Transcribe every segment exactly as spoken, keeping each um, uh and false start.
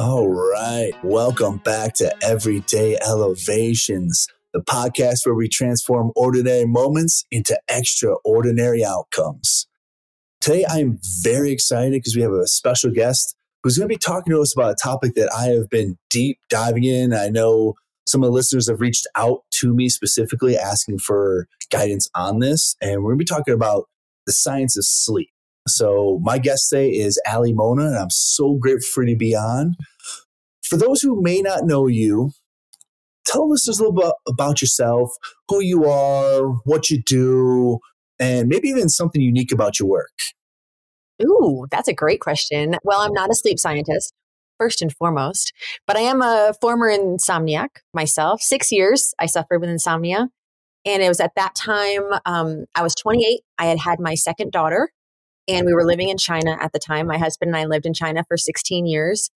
All right. Welcome back to Everyday Elevations, the podcast where we transform ordinary moments into extraordinary outcomes. Today, I'm very excited because we have a special guest who's going to be talking to us about a topic that I have been deep diving in. I know some of the listeners have reached out to me specifically asking for guidance on this, and we're going to be talking about the science of sleep. So my guest today is Ally Mona, and I'm so grateful for you to be on. For those who may not know you, tell the listeners a little bit about yourself, who you are, what you do, and maybe even something unique about your work. Ooh, that's a great question. Well, I'm not a sleep scientist, first and foremost, but I am a former insomniac myself. Six years I suffered with insomnia, and it was at that time, um, I was twenty-eight. I had had my second daughter. And we were living in China at the time. My husband and I lived in China for sixteen years.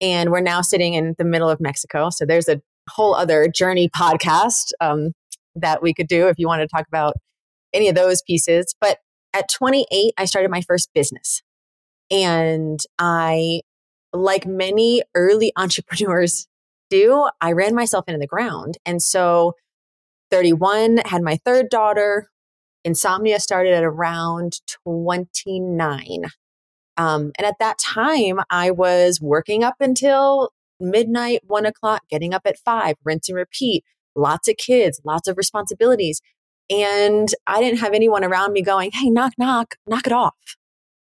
And we're now sitting in the middle of Mexico. So there's a whole other journey podcast um, that we could do if you want to talk about any of those pieces. But at twenty-eight, I started my first business. And I, like many early entrepreneurs do, I ran myself into the ground. And so thirty-one, had my third daughter. Insomnia started at around twenty-nine. Um, and at that time, I was working up until midnight, one o'clock, getting up at five, rinse and repeat, lots of kids, lots of responsibilities. And I didn't have anyone around me going, hey, knock, knock, knock it off.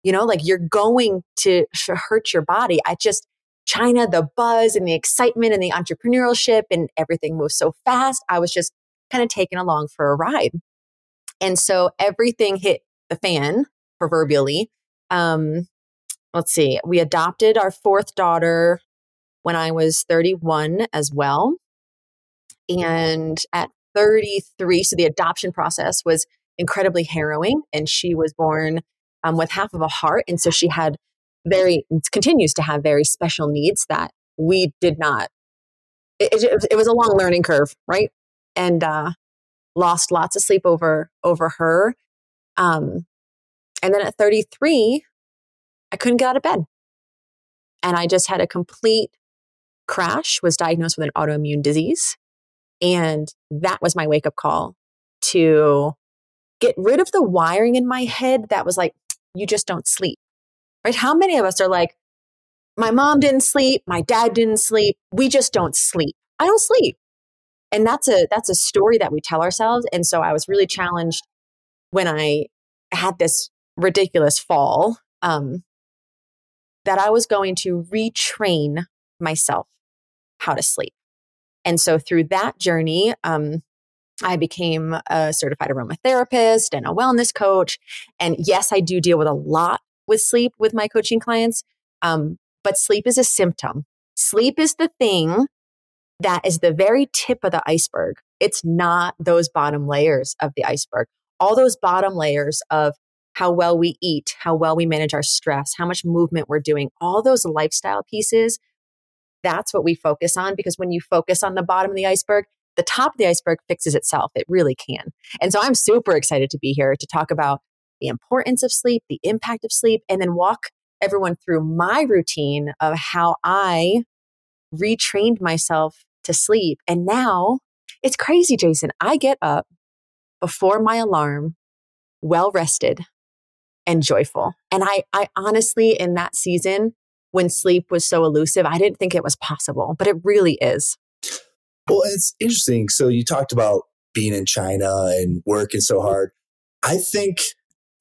You know, like you're going to hurt your body. I just, China, the buzz and the excitement and the entrepreneurship and everything moves so fast. I was just kind of taken along for a ride. And so everything hit the fan, proverbially. Um, let's see. We adopted our fourth daughter when I was thirty-one as well. And at thirty-three, so the adoption process was incredibly harrowing. And she was born um, with half of a heart. And so she had very, continues to have very special needs that we did not, it, it, it was a long learning curve, right? And, uh, lost lots of sleep over over her. Um, and then at thirty-three, I couldn't get out of bed. And I just had a complete crash, was diagnosed with an autoimmune disease. And that was my wake-up call to get rid of the wiring in my head that was like, you just don't sleep, right? How many of us are like, my mom didn't sleep, my dad didn't sleep, we just don't sleep. I don't sleep. And that's a that's a story that we tell ourselves. And so I was really challenged when I had this ridiculous fall um, that I was going to retrain myself how to sleep. And so through that journey, um, I became a certified aromatherapist and a wellness coach. And yes, I do deal with a lot with sleep with my coaching clients, um, but sleep is a symptom. Sleep is the thing that is the very tip of the iceberg. It's not those bottom layers of the iceberg. All those bottom layers of how well we eat, how well we manage our stress, how much movement we're doing, all those lifestyle pieces, that's what we focus on, because when you focus on the bottom of the iceberg, the top of the iceberg fixes itself. It really can. And so I'm super excited to be here to talk about the importance of sleep, the impact of sleep, and then walk everyone through my routine of how I retrained myself to sleep. And now it's crazy, Jason. I get up before my alarm, well rested and joyful. And I, I honestly, in that season when sleep was so elusive, I didn't think it was possible, but it really is. Well, it's interesting. So you talked about being in China and working so hard. I think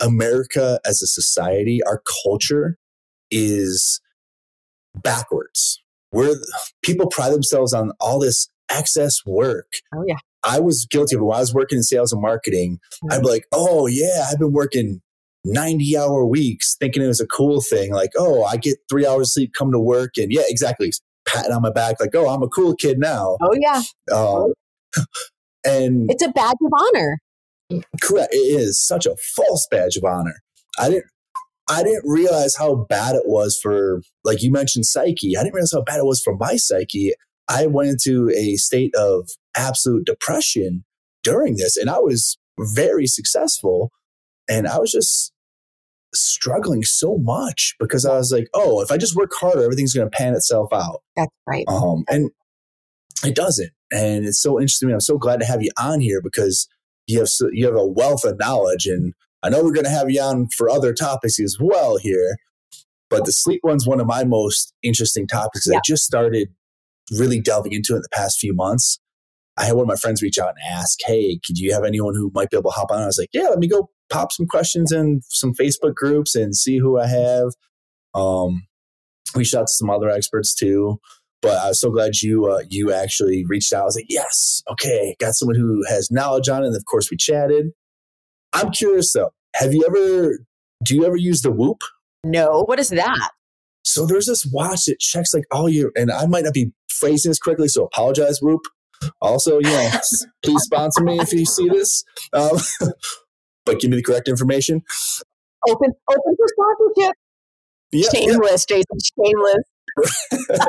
America as a society, our culture is backwards. Where people pride themselves on all this excess work. Oh, yeah. I was guilty of it. When I was working in sales and marketing, mm-hmm. I'd be like, oh, yeah, I've been working ninety hour weeks thinking it was a cool thing. Like, oh, I get three hours sleep, come to work. And yeah, exactly. Patting on my back, like, oh, I'm a cool kid now. Oh, yeah. Um, and it's a badge of honor. Correct. It is such a false badge of honor. I didn't. I didn't realize how bad it was for, like you mentioned, psyche. I didn't realize how bad it was for my psyche. I went into a state of absolute depression during this, and I was very successful. And I was just struggling so much because I was like, oh, if I just work harder, everything's going to pan itself out. That's right. Um, and it doesn't. And it's so interesting. I'm so glad to have you on here because you have, so, you have a wealth of knowledge, and I know we're going to have you on for other topics as well here, but the sleep one's one of my most interesting topics that yeah. I just started really delving into in the past few months. I had one of my friends reach out and ask, hey, do you have anyone who might be able to hop on? I was like, yeah, let me go pop some questions in some Facebook groups and see who I have. Um, we reached out to some other experts too, but I was so glad you uh, you actually reached out. I was like, yes, okay, got someone who has knowledge on it. And of course, we chatted. I'm curious though, have you ever, do you ever use the Whoop? No. What is that? So there's this watch that checks like all your, and I might not be phrasing this correctly, so apologize, Whoop. Also, you know, please sponsor me if you see this, um, but give me the correct information. Open, open for sponsorship. Yeah, shameless, yeah. Jason, shameless.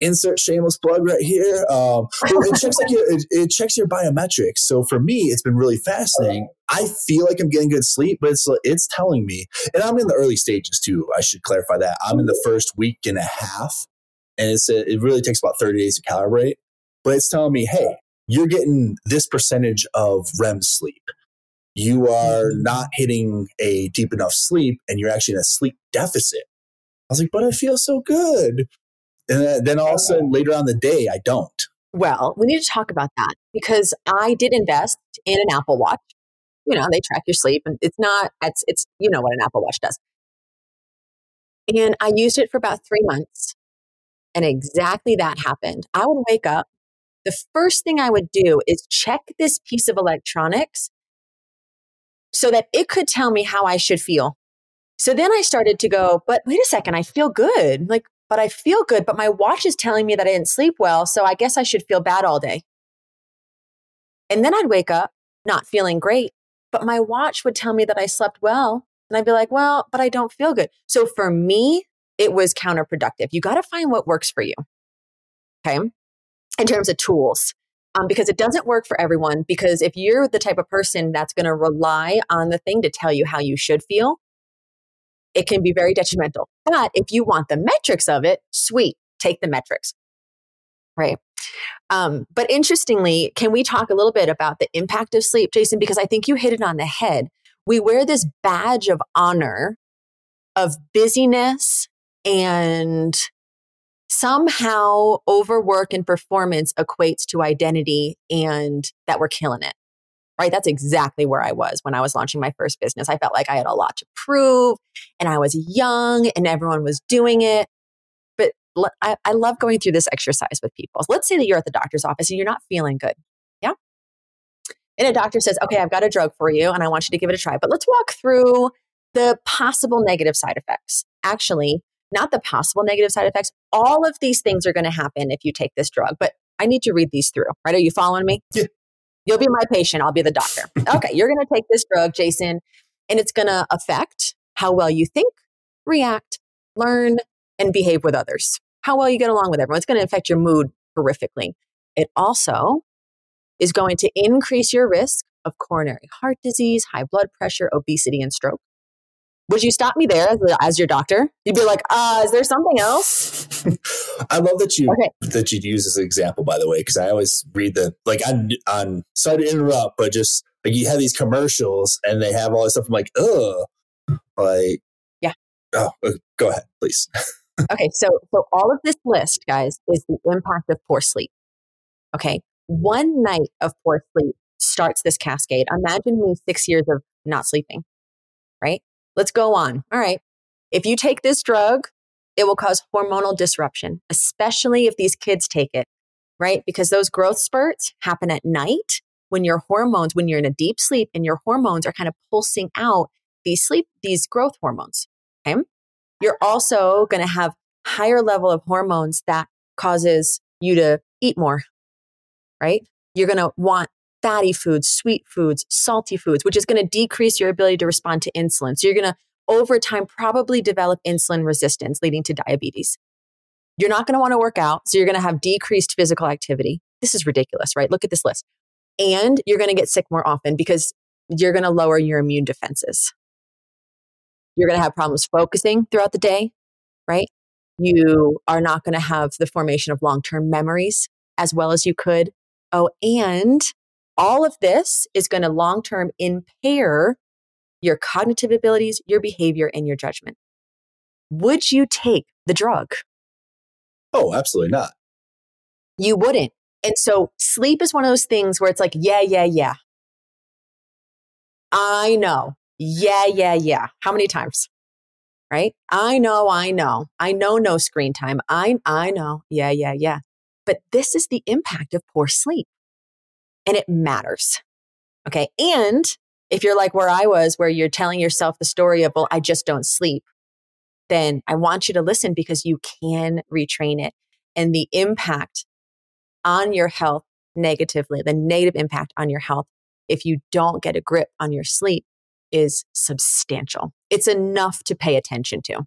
Insert shameless plug right here. Um, it checks like your, it, it checks your biometrics. So for me, it's been really fascinating. I feel like I'm getting good sleep, but it's it's telling me, and I'm in the early stages too. I should clarify that I'm in the first week and a half, and it's a, it really takes about thirty days to calibrate. But it's telling me, hey, you're getting this percentage of REM sleep. You are not hitting a deep enough sleep, and you're actually in a sleep deficit. I was like, but I feel so good. And then all of a sudden, later on in the day, I don't. Well, we need to talk about that because I did invest in an Apple Watch. You know, they track your sleep, and it's not, it's, it's you know what an Apple Watch does. And I used it for about three months, and exactly that happened. I would wake up. The first thing I would do is check this piece of electronics so that it could tell me how I should feel. So then I started to go, but wait a second, I feel good. Like, but I feel good, but my watch is telling me that I didn't sleep well. So I guess I should feel bad all day. And then I'd wake up not feeling great, but my watch would tell me that I slept well. And I'd be like, well, but I don't feel good. So for me, it was counterproductive. You got to find what works for you. Okay. In terms of tools, um, because it doesn't work for everyone. Because if you're the type of person that's going to rely on the thing to tell you how you should feel, it can be very detrimental. But if you want the metrics of it, sweet, take the metrics, right? Um, but interestingly, can we talk a little bit about the impact of sleep, Jason? Because I think you hit it on the head. We wear this badge of honor of busyness and somehow overwork and performance equates to identity and that we're killing it, right? That's exactly where I was when I was launching my first business. I felt like I had a lot to prove and I was young and everyone was doing it. But l- I, I love going through this exercise with people. So let's say that you're at the doctor's office and you're not feeling good. Yeah. And a doctor says, okay, I've got a drug for you and I want you to give it a try, but let's walk through the possible negative side effects. Actually, not the possible negative side effects. All of these things are going to happen if you take this drug, but I need to read these through, right? Are you following me? Yeah. You'll be my patient. I'll be the doctor. Okay. You're going to take this drug, Jason, and it's going to affect how well you think, react, learn, and behave with others. How well you get along with everyone. It's going to affect your mood horrifically. It also is going to increase your risk of coronary heart disease, high blood pressure, obesity, and stroke. Would you stop me there as, as your doctor? You'd be like, uh, is there something else? I love that you okay. that you'd use as an example, by the way, because I always read the, like, I'm, I'm sorry to interrupt, but just, like, you have these commercials and they have all this stuff. I'm like, ugh. Like, yeah. Oh, go ahead, please. Okay. So, so all of this list, guys, is the impact of poor sleep. Okay. One night of poor sleep starts this cascade. Imagine me six years of not sleeping, right? Let's go on. All right. If you take this drug, it will cause hormonal disruption, especially if these kids take it, right? Because those growth spurts happen at night when your hormones, when you're in a deep sleep and your hormones are kind of pulsing out these sleep, these growth hormones. Okay. You're also going to have higher level of hormones that causes you to eat more, right? You're going to want fatty foods, sweet foods, salty foods, which is going to decrease your ability to respond to insulin. So you're going to, over time, probably develop insulin resistance leading to diabetes. You're not going to want to work out. So you're going to have decreased physical activity. This is ridiculous, right? Look at this list. And you're going to get sick more often because you're going to lower your immune defenses. You're going to have problems focusing throughout the day, right? You are not going to have the formation of long-term memories as well as you could. Oh, and all of this is going to long-term impair your cognitive abilities, your behavior, and your judgment. Would you take the drug? Oh, absolutely not. You wouldn't. And so sleep is one of those things where it's like, yeah, yeah, yeah. I know. Yeah, yeah, yeah. How many times? Right? I know, I know. I know no screen time. I I know. Yeah, yeah, yeah. But this is the impact of poor sleep. And it matters. Okay. And if you're like where I was, where you're telling yourself the story of, well, I just don't sleep, then I want you to listen because you can retrain it. And the impact on your health negatively, the negative impact on your health, if you don't get a grip on your sleep, is substantial. It's enough to pay attention to.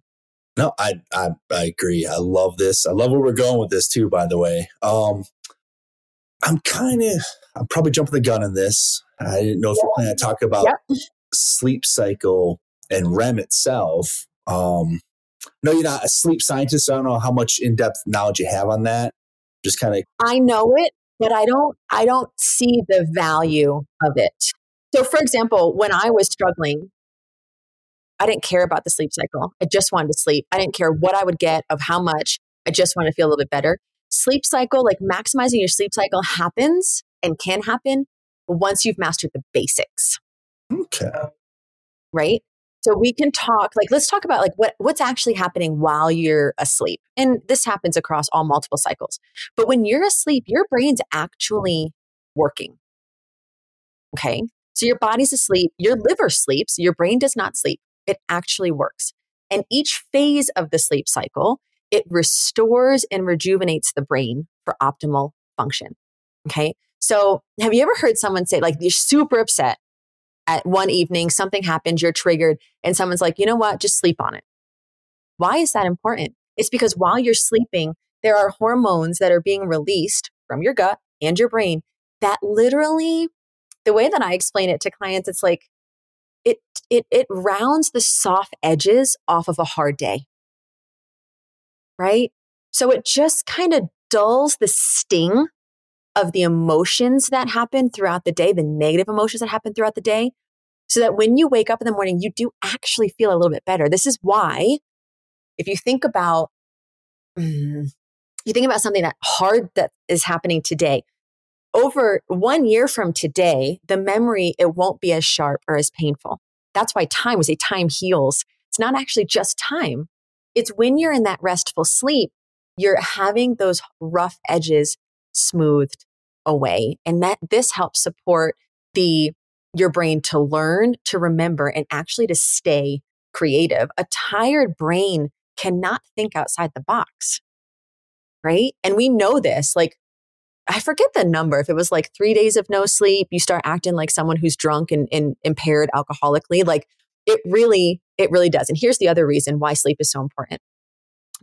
No, I, I I agree. I love this. I love where we're going with this too, by the way. Um, I'm kind of, I'm probably jumping the gun on this. I didn't know if yeah. we're planning to talk about yeah. sleep cycle and R E M itself. Um, no, you're not a sleep scientist. So I don't know how much in-depth knowledge you have on that. Just kind of. I know it, but I don't, I don't see the value of it. So for example, when I was struggling, I didn't care about the sleep cycle. I just wanted to sleep. I didn't care what I would get of how much. I just wanted to feel a little bit better. Sleep cycle, like maximizing your sleep cycle happens and can happen once you've mastered the basics. Okay. Right? So we can talk, like, let's talk about like what, what's actually happening while you're asleep. And this happens across all multiple cycles. But when you're asleep, your brain's actually working. Okay. So your body's asleep, your liver sleeps, your brain does not sleep. It actually works. And each phase of the sleep cycle, it restores and rejuvenates the brain for optimal function. Okay. So have you ever heard someone say, like, you're super upset at one evening, something happens, you're triggered, and someone's like, you know what, just sleep on it. Why is that important? It's because while you're sleeping, there are hormones that are being released from your gut and your brain that literally, the way that I explain it to clients, it's like it it it rounds the soft edges off of a hard day, right? So it just kind of dulls the sting of the emotions that happen throughout the day, the negative emotions that happen throughout the day, so that when you wake up in the morning, you do actually feel a little bit better. This is why, if you think about, you think about something that hard that is happening today, over one year from today, the memory, it won't be as sharp or as painful. That's why time, we say time heals. It's not actually just time. It's when you're in that restful sleep, you're having those rough edges smoothed away. And that this helps support the your brain to learn, to remember, and actually to stay creative. A tired brain cannot think outside the box, right? And we know this, like, I forget the number. If it was like three days of no sleep, you start acting like someone who's drunk and, and impaired alcoholically. Like it really, it really does. And here's the other reason why sleep is so important.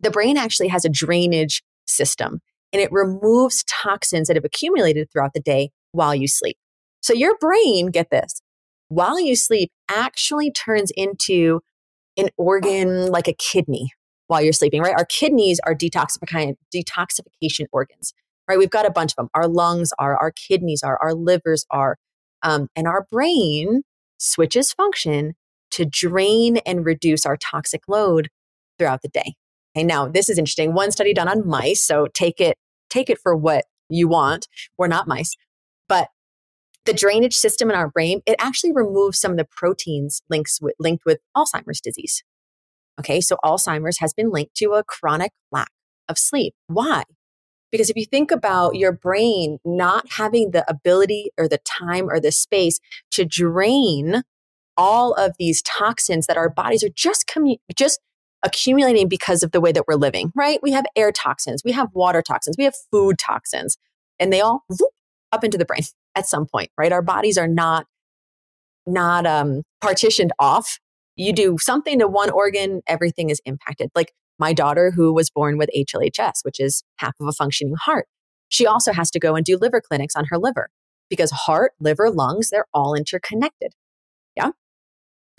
The brain actually has a drainage system and it removes toxins that have accumulated throughout the day while you sleep. So your brain, get this, while you sleep actually turns into an organ like a kidney while you're sleeping, right? Our kidneys are detoxification, detoxification organs. Right? We've got a bunch of them. Our lungs are, our kidneys are, our livers are, um, and our brain switches function to drain and reduce our toxic load throughout the day. Okay, now this is interesting. One study done on mice, so take it, take it for what you want. We're not mice, but the drainage system in our brain, it actually removes some of the proteins links with, linked with Alzheimer's disease. Okay, so Alzheimer's has been linked to a chronic lack of sleep. Why? Because if you think about your brain not having the ability or the time or the space to drain all of these toxins that our bodies are just commu- just accumulating because of the way that we're living, right? We have air toxins, we have water toxins, we have food toxins, and they all whoop, up into the brain at some point, right? Our bodies are not, not um, partitioned off. You do something to one organ, everything is impacted. Like, my daughter, who was born with H L H S, which is half of a functioning heart, she also has to go and do liver clinics on her liver because heart, liver, lungs, they're all interconnected. Yeah.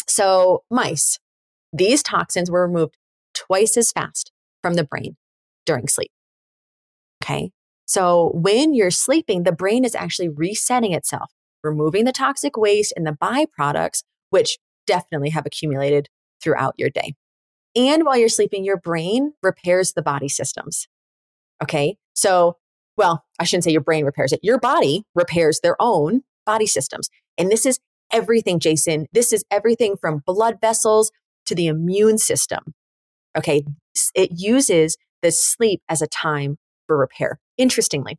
So mice, These toxins were removed twice as fast from the brain during sleep. Okay. So when you're sleeping, the brain is actually resetting itself, removing the toxic waste and the byproducts, which definitely have accumulated throughout your day. And while you're sleeping, your brain repairs the body systems. Okay. So, well, I shouldn't say your brain repairs it. Your body repairs their own body systems. And this is everything, Jason. This is everything from blood vessels to the immune system. Okay. It uses the sleep as a time for repair. Interestingly.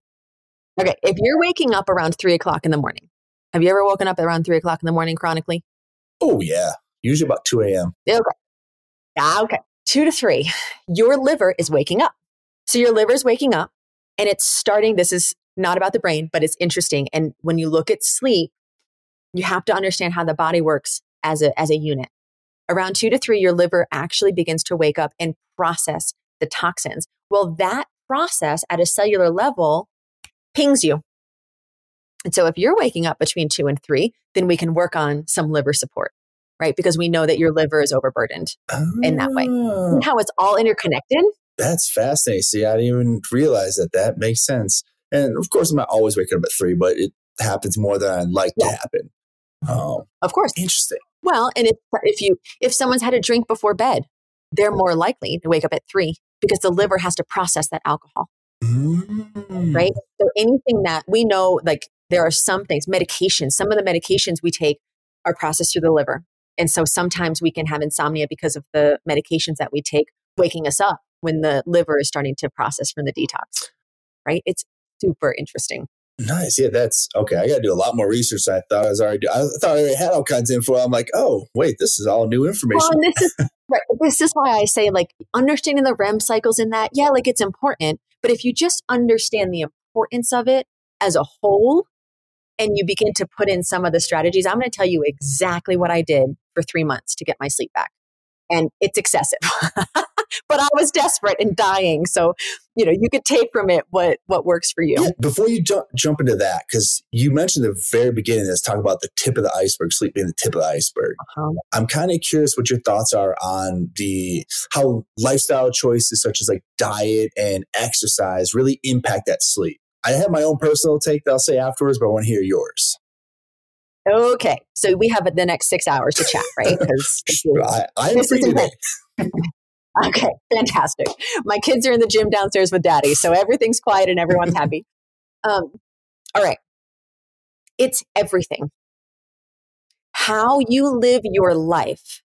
Okay. If you're waking up around three o'clock in the morning, have you ever woken up around three o'clock in the morning chronically? Oh yeah. Usually about two a.m. Okay. Okay. Two to three. Your liver is waking up. So your liver is waking up and it's starting. This is not about the brain, but it's interesting. And when you look at sleep, you have to understand how the body works as a, as a unit. Around two to three, your liver actually begins to wake up and process the toxins. Well, that process at a cellular level pings you. And so if you're waking up between two and three, then we can work on some liver support, right? Because we know that your liver is overburdened oh. in that way. And how it's all interconnected. That's fascinating. See, I didn't even realize that that makes sense. And of course, I'm not always waking up at three, but it happens more than I'd like yeah. to happen. Um, of course. Interesting. Well, and if, if you if someone's had a drink before bed, they're more likely to wake up at three because the liver has to process that alcohol, mm. right? So anything that we know, like there are some things, medications, some of the medications we take are processed through the liver. And so sometimes we can have insomnia because of the medications that we take waking us up when the liver is starting to process from the detox, right? It's super interesting. Nice. Yeah, that's okay. I got to do a lot more research than I thought I was already doing. I thought I already had all kinds of info. I'm like, oh, wait, this is all new information. Well, this is right, this is why I say like understanding the R E M cycles in that. Yeah, like it's important. But if you just understand the importance of it as a whole and you begin to put in some of the strategies, I'm going to tell you exactly what I did for three months to get my sleep back. And it's excessive. But I was desperate and dying. So, you know, you could take from it what, what works for you. Yeah, before you ju- jump into that, because you mentioned at the very beginning, let's talk about the tip of the iceberg, sleep being the tip of the iceberg. Uh-huh. I'm kind of curious what your thoughts are on the how lifestyle choices such as like diet and exercise really impact that sleep. I have my own personal take that I'll say afterwards, but I want to hear yours. Okay. So we have the next six hours to chat, right? Because I, I'm free today. Okay, fantastic. My kids are in the gym downstairs with daddy, so everything's quiet and everyone's happy. Um, all right. It's everything. How you live your life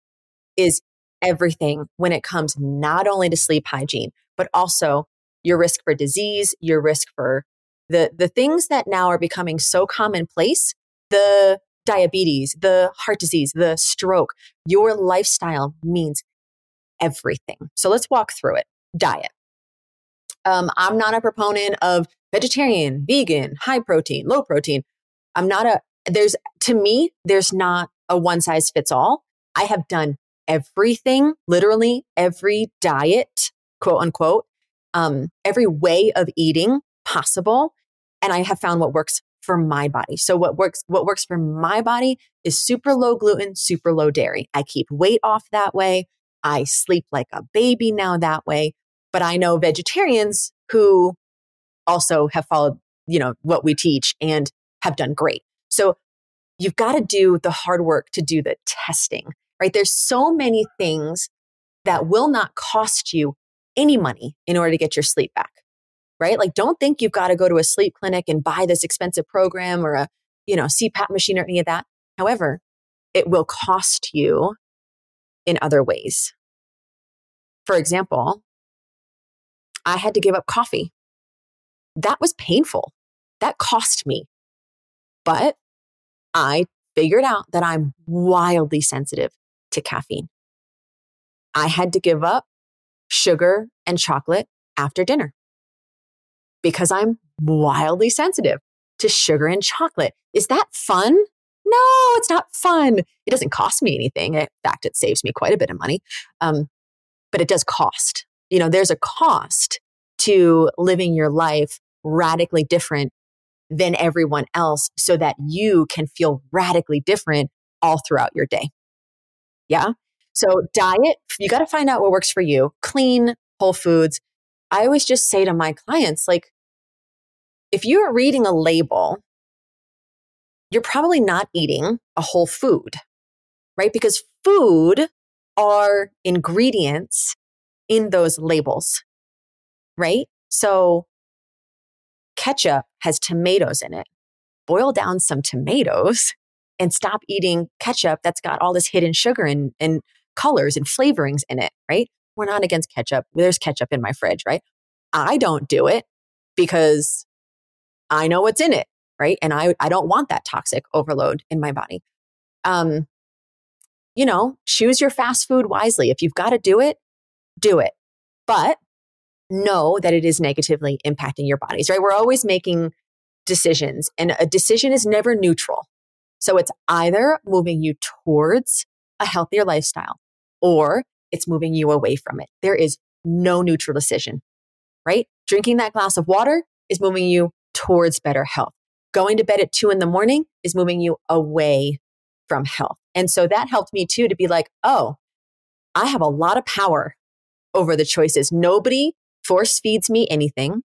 is everything when it comes not only to sleep hygiene, but also your risk for disease, your risk for the, the things that now are becoming so commonplace, the diabetes, the heart disease, the stroke. Your lifestyle means everything. So let's walk through it. Diet. Um, I'm not a proponent of vegetarian, vegan, high protein, low protein. I'm not a, there's, to me, there's not a one size fits all. I have done everything, literally every diet, quote unquote, um, every way of eating possible. And I have found what works for my body. So what works, what works for my body is super low gluten, super low dairy. I keep weight off that way. I sleep like a baby now that way, but I know vegetarians who also have followed, you know, what we teach and have done great. So you've got to do the hard work to do the testing, right? There's so many things that will not cost you any money in order to get your sleep back, right? Like don't think you've got to go to a sleep clinic and buy this expensive program or a, you know, C PAP machine or any of that. However, it will cost you in other ways. For example, I had to give up coffee. That was painful. That cost me. But I figured out that I'm wildly sensitive to caffeine. I had to give up sugar and chocolate after dinner because I'm wildly sensitive to sugar and chocolate. Is that fun? No, it's not fun. It doesn't cost me anything. In fact, it saves me quite a bit of money. Um, but it does cost. You know, there's a cost to living your life radically different than everyone else so that you can feel radically different all throughout your day. Yeah. So diet, you got to find out what works for you. Clean, whole foods. I always just say to my clients, like, if you're reading a label, you're probably not eating a whole food, right? Because food are ingredients in those labels, right? So ketchup has tomatoes in it. Boil down some tomatoes and stop eating ketchup that's got all this hidden sugar and, and colors and flavorings in it, right? We're not against ketchup. There's ketchup in my fridge, right? I don't do it because I know what's in it, right? And I, I don't want that toxic overload in my body. Um, you know, choose your fast food wisely. If you've got to do it, do it. But know that it is negatively impacting your bodies, right? We're always making decisions, and a decision is never neutral. So it's either moving you towards a healthier lifestyle or it's moving you away from it. There is no neutral decision, right? Drinking that glass of water is moving you towards better health. Going to bed at two in the morning is moving you away from health. And so that helped me too, to be like, oh, I have a lot of power over the choices. Nobody force feeds me anything.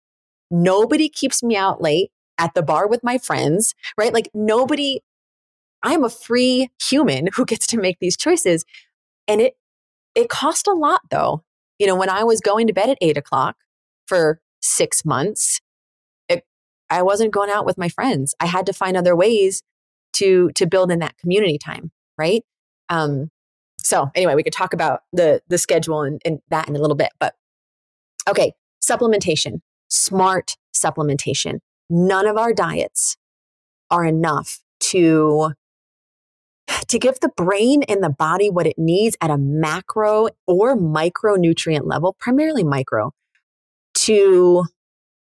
Nobody keeps me out late at the bar with my friends, right? Like nobody, I'm a free human who gets to make these choices. And it, it cost a lot though. You know, when I was going to bed at eight o'clock for six months, it, I wasn't going out with my friends. I had to find other ways to, to build in that community time, right? Um, so anyway, we could talk about the, the schedule and, and that in a little bit, but okay. Supplementation, smart supplementation. None of our diets are enough to, to give the brain and the body what it needs at a macro or micronutrient level, primarily micro, to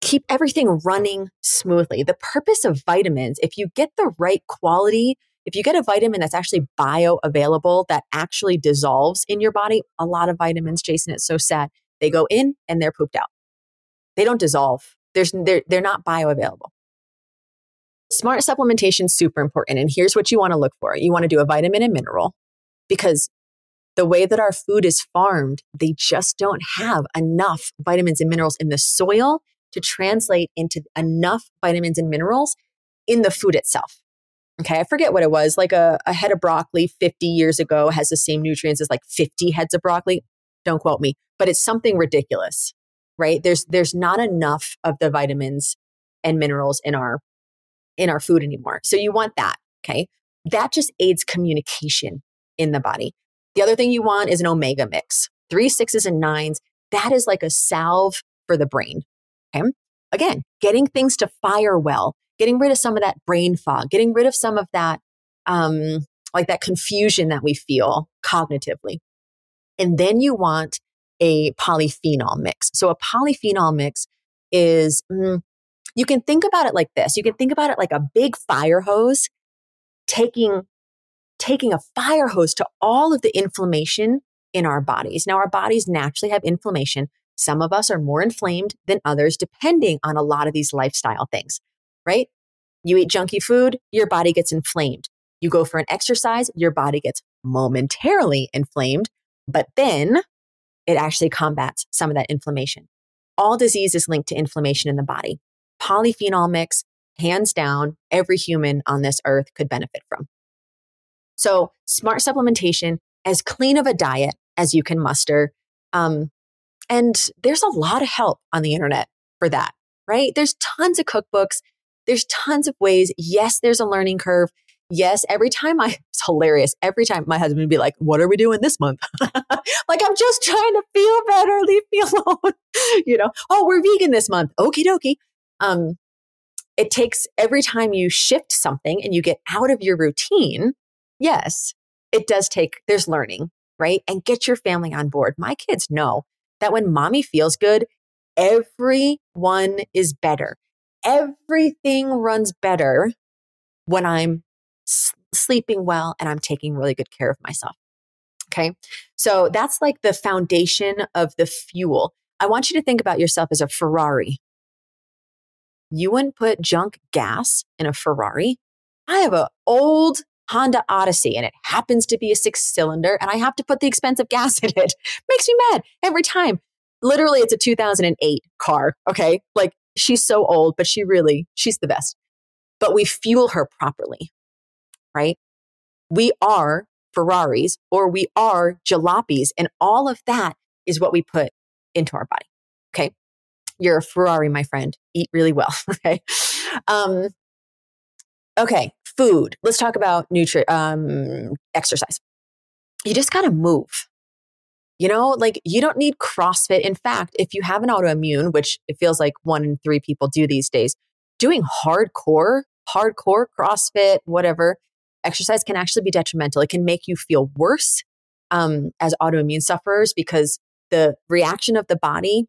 keep everything running smoothly. The purpose of vitamins, if you get the right quality, if you get a vitamin that's actually bioavailable, that actually dissolves in your body, a lot of vitamins, Jason, it's so sad. They go in and they're pooped out. They don't dissolve. There's, they're, they're not bioavailable. Smart supplementation is super important. And here's what you want to look for. You want to do a vitamin and mineral, because the way that our food is farmed, they just don't have enough vitamins and minerals in the soil to translate into enough vitamins and minerals in the food itself. Okay, I forget what it was. Like a, a head of broccoli fifty years ago has the same nutrients as like fifty heads of broccoli. Don't quote me, but it's something ridiculous, right? There's there's not enough of the vitamins and minerals in our in our food anymore. So you want that, okay? That just aids communication in the body. The other thing you want is an omega mix. Three sixes and nines, that is like a salve for the brain, okay? Again, getting things to fire well, getting rid of some of that brain fog, getting rid of some of that, um, like that confusion that we feel cognitively. And then you want a polyphenol mix. So a polyphenol mix is... Mm, You can think about it like this. You can think about it like a big fire hose, taking, taking a fire hose to all of the inflammation in our bodies. Now, our bodies naturally have inflammation. Some of us are more inflamed than others, depending on a lot of these lifestyle things, right? You eat junky food, your body gets inflamed. You go for an exercise, your body gets momentarily inflamed, but then it actually combats some of that inflammation. All disease is linked to inflammation in the body. Polyphenol mix, hands down, every human on this earth could benefit from. So smart supplementation, as clean of a diet as you can muster. Um, and there's a lot of help on the internet for that, right? There's tons of cookbooks. There's tons of ways. Yes, there's a learning curve. Yes, every time I, it's hilarious. Every time my husband would be like, what are we doing this month? Like, I'm just trying to feel better. Leave me alone. You know, oh, we're vegan this month. Okie dokie. Um, it takes every time you shift something and you get out of your routine. Yes, it does take, there's learning, right? And get your family on board. My kids know that when mommy feels good, everyone is better. Everything runs better when I'm s- sleeping well and I'm taking really good care of myself. Okay. So that's like the foundation of the fuel. I want you to think about yourself as a Ferrari. You wouldn't put junk gas in a Ferrari. I have an old Honda Odyssey, and it happens to be a six-cylinder, and I have to put the expensive gas in it. Makes me mad every time. Literally, it's a two thousand eight car, okay? Like, she's so old, but she really, she's the best. But we fuel her properly, right? We are Ferraris, or we are jalopies, and all of that is what we put into our body, okay? You're a Ferrari, my friend. Eat really well, okay? Um, okay, food. Let's talk about nutri- um, exercise. You just got to move. You know, like you don't need CrossFit. In fact, if you have an autoimmune, which it feels like one in three people do these days, doing hardcore, hardcore CrossFit, whatever, exercise can actually be detrimental. It can make you feel worse um, as autoimmune sufferers because the reaction of the body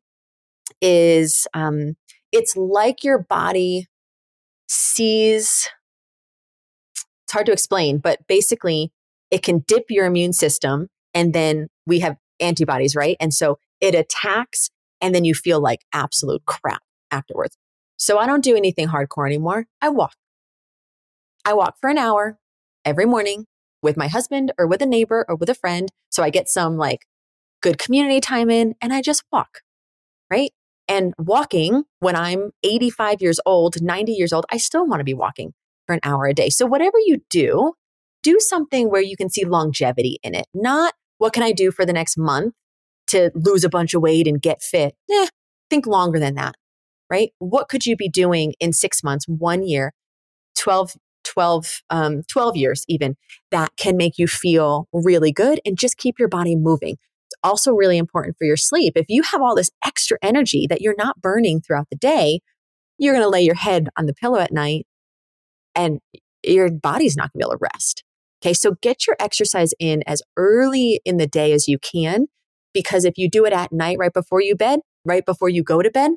is, um, it's like your body sees, it's hard to explain, but basically it can dip your immune system and then we have antibodies, right? And so it attacks and then you feel like absolute crap afterwards. So I don't do anything hardcore anymore. I walk. I walk for an hour every morning with my husband or with a neighbor or with a friend. So I get some like good community time in and I just walk, right? And walking when I'm eighty-five years old, ninety years old, I still want to be walking for an hour a day. So whatever you do, do something where you can see longevity in it, not what can I do for the next month to lose a bunch of weight and get fit? Eh, think longer than that, right? What could you be doing in six months, one year, twelve, twelve, um, twelve years even that can make you feel really good and just keep your body moving? It's also really important for your sleep. If you have all this extra energy that you're not burning throughout the day, you're going to lay your head on the pillow at night and your body's not going to be able to rest. Okay, so get your exercise in as early in the day as you can, because if you do it at night right before you bed, right before you go to bed,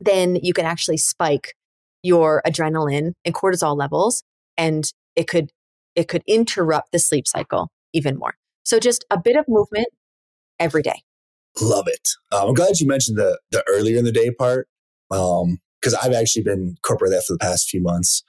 then you can actually spike your adrenaline and cortisol levels, and it could it could interrupt the sleep cycle even more. So just a bit of movement every day. Love it. Um, I'm glad you mentioned the the earlier in the day part, because um, I've actually been incorporating that for the past few months.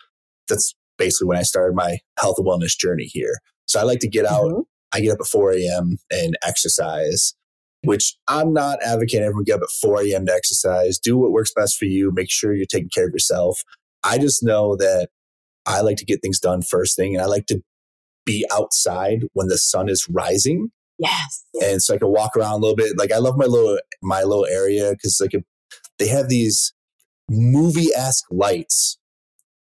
That's basically when I started my health and wellness journey here. So I like to get out, mm-hmm. I get up at four a.m. and exercise, which I'm not advocating everyone get up at four a.m. to exercise. Do what works best for you. Make sure you're taking care of yourself. I just know that I like to get things done first thing, and I like to be outside when the sun is rising. Yes. And so I can walk around a little bit. Like I love my little, my little area because like they have these movie-esque lights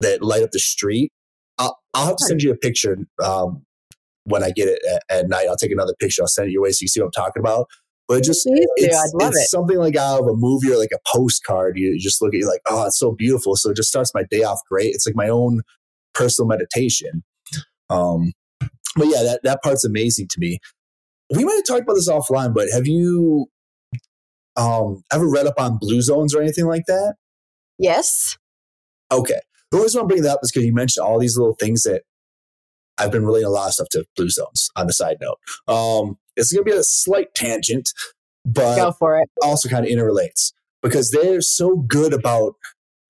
that light up the street. I'll, I'll have to send you a picture um, when I get it at, at night. I'll take another picture. I'll send it your way so you see what I'm talking about. But just it's, I'd love it's it. Something like out of a movie or like a postcard. You just look at it, you're like, oh, it's so beautiful. So it just starts my day off great. It's like my own personal meditation. Um, but yeah, that, that part's amazing to me. We might have talked about this offline, but have you um, ever read up on Blue Zones or anything like that? Yes. Okay. The reason I'm bringing that up is because you mentioned all these little things that I've been relating a lot of stuff to Blue Zones on the side note. Um, it's going to be a slight tangent, but Go for it. Also kind of interrelates because they're so good about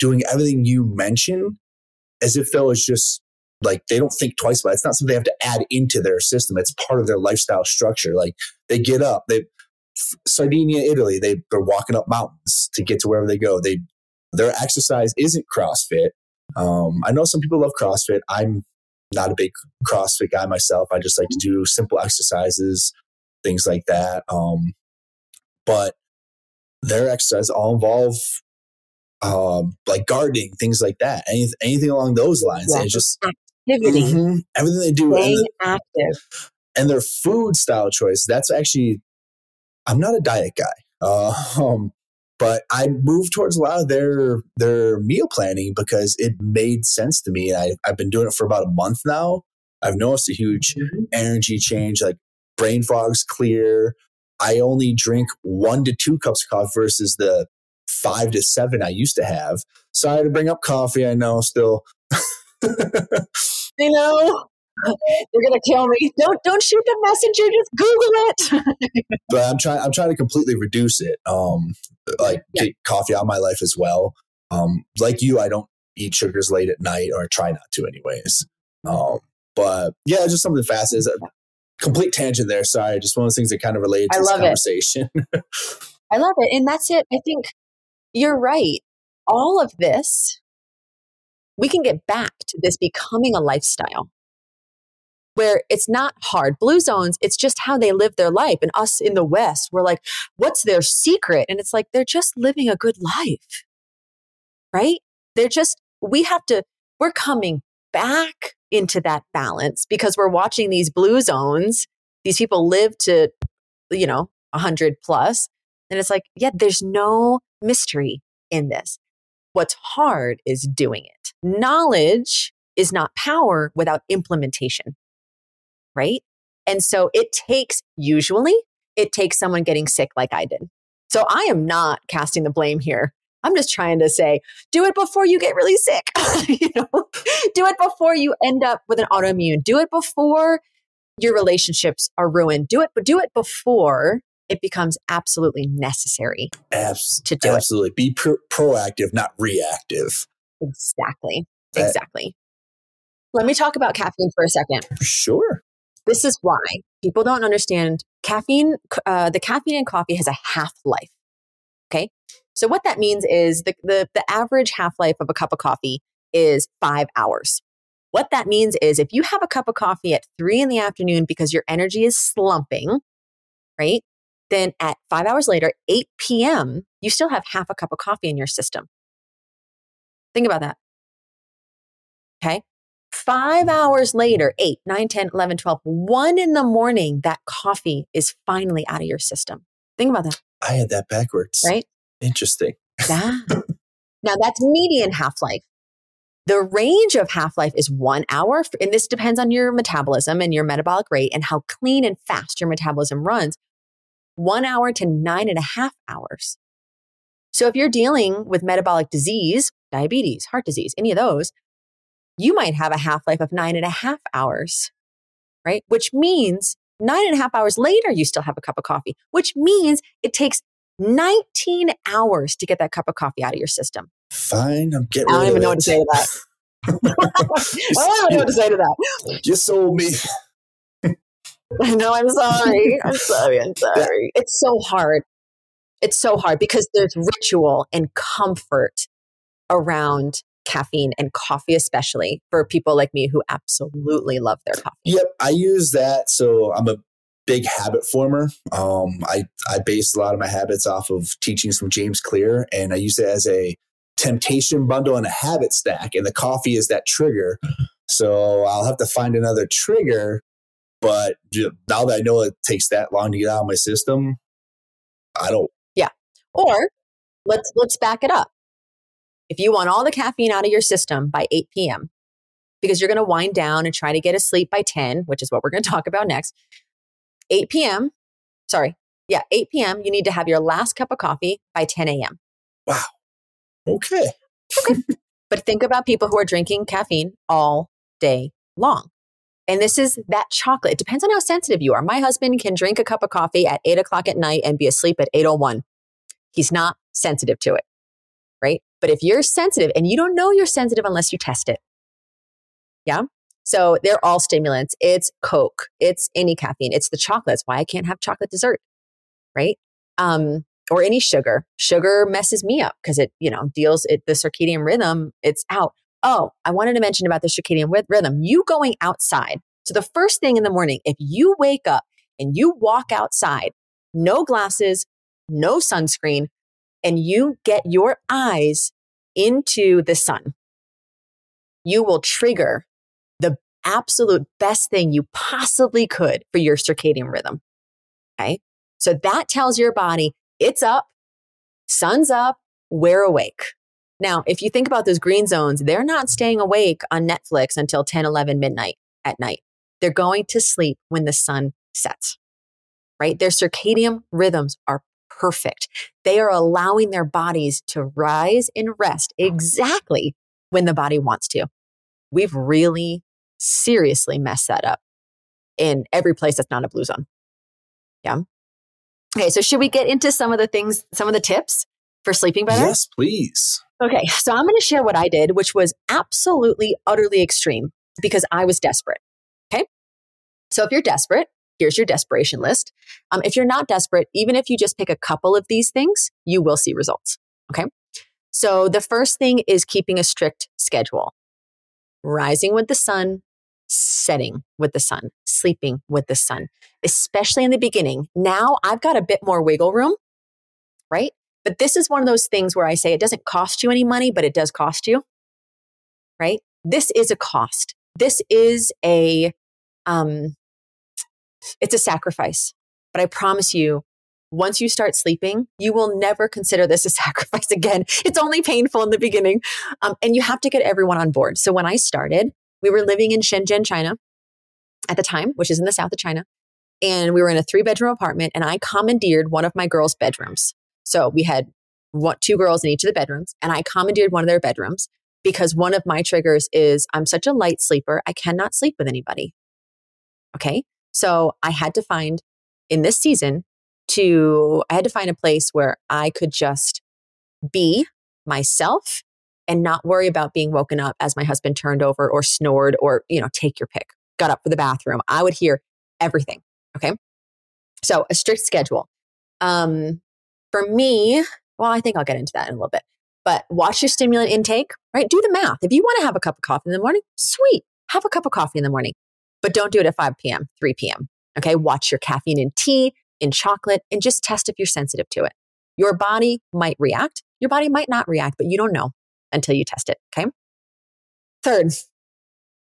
doing everything you mention as if that was just like, they don't think twice about it. It's not something they have to add into their system. It's part of their lifestyle structure. Like they get up, they Sardinia, Italy, they, they're walking up mountains to get to wherever they go. They Their exercise isn't CrossFit. Um, I know some people love CrossFit. I'm not a big CrossFit guy myself. I just like to do simple exercises, things like that. Um, but their exercise all involve um, like gardening, things like that, Any, anything along those lines. Yeah. And it's just activity. Mm-hmm, everything they do. Staying and the, active. And their food style choice. That's actually, I'm not a diet guy. Uh, um, But I moved towards a lot of their their meal planning because it made sense to me. I, I've been doing it for about a month now. I've noticed a huge mm-hmm. energy change, like brain fog's clear. I only drink one to two cups of coffee versus the five to seven I used to have. Sorry to bring up coffee, I know, still. You know, they're gonna kill me. Don't don't shoot the messenger. Just Google it. But I'm trying. I'm trying to completely reduce it. Um, like yeah. Get coffee out of my life as well. Um, like you, I don't eat sugars late at night, or I try not to, anyways. Um, But yeah, just something fast. Is a complete tangent there. Sorry. Just one of those things that kind of related to I this love conversation. It. I love it. And that's it. I think you're right. All of this, we can get back to this becoming a lifestyle where it's not hard. Blue Zones, it's just how they live their life. And us in the West, we're like, what's their secret? And it's like, they're just living a good life, right? They're just, we have to, we're coming back into that balance because we're watching these Blue Zones. These people live to, you know, one hundred plus. And it's like, yeah, there's no mystery in this. What's hard is doing it. Knowledge is not power without implementation, right? And so it takes, usually, it takes someone getting sick like I did. So I am not casting the blame here. I'm just trying to say, do it before you get really sick. You know, do it before you end up with an autoimmune. Do it before your relationships are ruined. Do it, but do it before it becomes absolutely necessary Abs- to do absolutely. it. Absolutely, be pro- proactive, not reactive. Exactly, that- exactly. Let me talk about caffeine for a second. Sure. This is why people don't understand caffeine. Uh, the caffeine in coffee has a half-life. Okay. So what that means is the, the, the average half-life of a cup of coffee is five hours. What that means is if you have a cup of coffee at three in the afternoon because your energy is slumping, right? Then at five hours later, eight p.m., you still have half a cup of coffee in your system. Think about that. Okay. Five hours later, eight, nine, ten, eleven, twelve, one in the morning, that coffee is finally out of your system. Think about that. I had that backwards. Right? Interesting. Yeah. Now that's median half-life. The range of half-life is one hour. And this depends on your metabolism and your metabolic rate and how clean and fast your metabolism runs. One hour to nine and a half hours. So if you're dealing with metabolic disease, diabetes, heart disease, any of those, you might have a half-life of nine and a half hours, right? Which means nine and a half hours later, you still have a cup of coffee, which means it takes nineteen hours to get that cup of coffee out of your system. Fine, I'm getting. I don't even know what to say to that. I don't even know what to say to that. You sold me. No, I'm sorry. I'm sorry. I'm sorry. It's so hard. It's so hard because there's ritual and comfort around caffeine and coffee, especially for people like me who absolutely love their coffee. Yep, I use that. So I'm a big habit former. Um, I, I base a lot of my habits off of teachings from James Clear, and I use it as a temptation bundle and a habit stack, and the coffee is that trigger. So I'll have to find another trigger, but now that I know it takes that long to get out of my system, I don't. Yeah. Or let's, let's back it up. If you want all the caffeine out of your system by eight p.m., because you're going to wind down and try to get asleep by ten, which is what we're going to talk about next. eight p.m. Sorry. Yeah. eight p.m. You need to have your last cup of coffee by ten a.m. Wow. Okay. Okay. But think about people who are drinking caffeine all day long. And this is that chocolate. It depends on how sensitive you are. My husband can drink a cup of coffee at eight o'clock at night and be asleep at eight oh one. He's not sensitive to it. Right. But if you're sensitive, and you don't know you're sensitive unless you test it. Yeah. So they're all stimulants. It's Coke. It's any caffeine. It's the chocolate. That's why I can't have chocolate dessert, right? Um, or any sugar. Sugar messes me up because it, you know, deals it the circadian rhythm. It's out. Oh, I wanted to mention about the circadian rhythm. You going outside. So the first thing in the morning, if you wake up and you walk outside, no glasses, no sunscreen, and you get your eyes into the sun, you will trigger absolute best thing you possibly could for your circadian rhythm. Okay. So that tells your body it's up, sun's up, we're awake. Now, if you think about those green zones, they're not staying awake on Netflix until ten, eleven, midnight at night. They're going to sleep when the sun sets, right? Their circadian rhythms are perfect. They are allowing their bodies to rise and rest exactly when the body wants to. We've really seriously mess that up in every place that's not a blue zone. Yeah. Okay. So should we get into some of the things, some of the tips for sleeping better? Yes, please. Okay. So I'm going to share what I did, which was absolutely, utterly extreme because I was desperate. So if you're desperate, here's your desperation list. Um, if you're not desperate, even if you just pick a couple of these things, you will see results. Okay. So the first thing is keeping a strict schedule. Rising with the sun, setting with the sun, sleeping with the sun, especially in the beginning. Now I've got a bit more wiggle room, right? But this is one of those things where I say it doesn't cost you any money, but it does cost you, right? This is a cost. This is a, um, it's a sacrifice. But I promise you, once you start sleeping, you will never consider this a sacrifice again. It's only painful in the beginning. Um, and you have to get everyone on board. So when I started, we were living in Shenzhen, China at the time, which is in the south of China. And we were in a three bedroom apartment, and I commandeered one of my girls' bedrooms. So we had one, two girls in each of the bedrooms, and I commandeered one of their bedrooms because one of my triggers is I'm such a light sleeper. I cannot sleep with anybody. Okay. So I had to find in this season to, I had to find a place where I could just be myself and not worry about being woken up as my husband turned over or snored or, you know, take your pick, got up for the bathroom. I would hear everything. Okay. So a strict schedule. Um, for me, well, I think I'll get into that in a little bit, but watch your stimulant intake, right? Do the math. If you want to have a cup of coffee in the morning, sweet, have a cup of coffee in the morning, but don't do it at five p.m., three p.m. Okay. Watch your caffeine in tea, in chocolate, and just test if you're sensitive to it. Your body might react. Your body might not react, but you don't know until you test it. Okay. Third,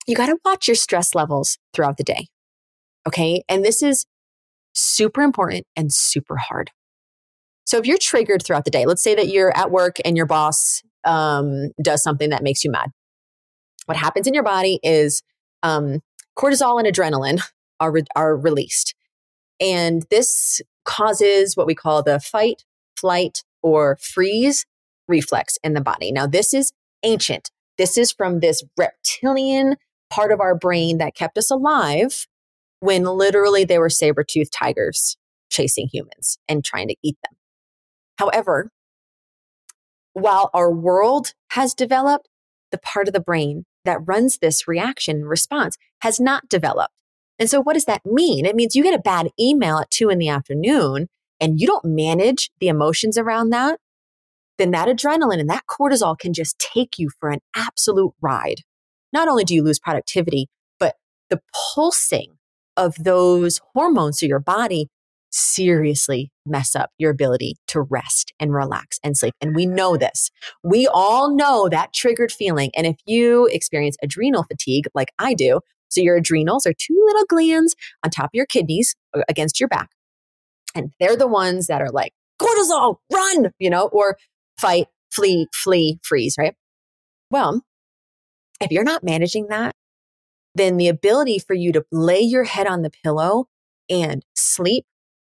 you got to watch your stress levels throughout the day. Okay. And this is super important and super hard. So if you're triggered throughout the day, let's say that you're at work and your boss um, does something that makes you mad. What happens in your body is um, cortisol and adrenaline are, re- are released. And this causes what we call the fight, flight, or freeze reflex in the body. Now, this is ancient. This is from this reptilian part of our brain that kept us alive when literally they were saber-toothed tigers chasing humans and trying to eat them. However, while our world has developed, the part of the brain that runs this reaction response has not developed. And so what does that mean? It means you get a bad email at two in the afternoon and you don't manage the emotions around that, then that adrenaline and that cortisol can just take you for an absolute ride. Not only do you lose productivity, but the pulsing of those hormones through your body seriously mess up your ability to rest and relax and sleep. And we know this. We all know that triggered feeling. And if you experience adrenal fatigue like I do, so your adrenals are two little glands on top of your kidneys against your back. And they're the ones that are like, cortisol, run, you know, or fight, flee, flee, freeze, right? Well, if you're not managing that, then the ability for you to lay your head on the pillow and sleep,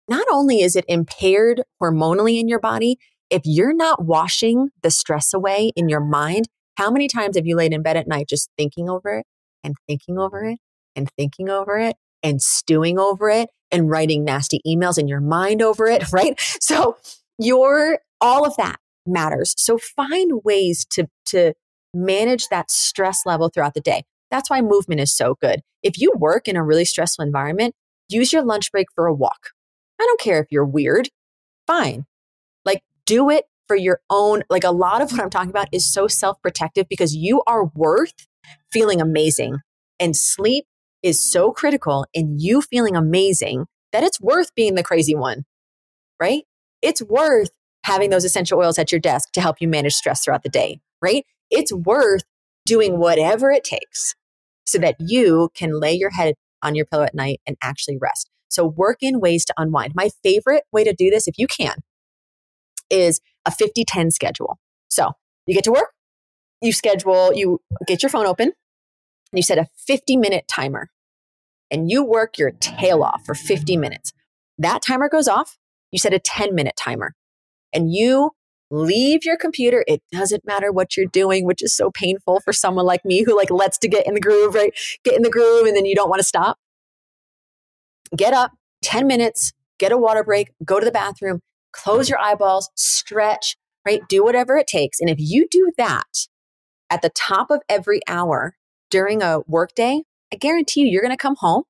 not only is it impaired hormonally in your body, if you're not washing the stress away in your mind, how many times have you laid in bed at night just thinking over it? And thinking over it and thinking over it and stewing over it and writing nasty emails in your mind over it, right? So your, all of that matters. So find ways to, to manage that stress level throughout the day. That's why movement is so good. If you work in a really stressful environment, use your lunch break for a walk. I don't care if you're weird, fine. Like do it for your own, like a lot of what I'm talking about is so self-protective because you are worth feeling amazing. And sleep is so critical in you feeling amazing that it's worth being the crazy one, right? It's worth having those essential oils at your desk to help you manage stress throughout the day, right? It's worth doing whatever it takes so that you can lay your head on your pillow at night and actually rest. So work in ways to unwind. My favorite way to do this, if you can, is a fifty ten schedule. So you get to work, you schedule, you get your phone open and you set a fifty minute timer and you work your tail off for fifty minutes. That timer goes off. You set a ten minute timer and you leave your computer. It doesn't matter what you're doing, which is so painful for someone like me who like lets to get in the groove, right? Get in the groove and then you don't want to stop. Get up, ten minutes, get a water break, go to the bathroom, close your eyeballs, stretch, right? Do whatever it takes. And if you do that, at the top of every hour during a workday, I guarantee you, you're going to come home.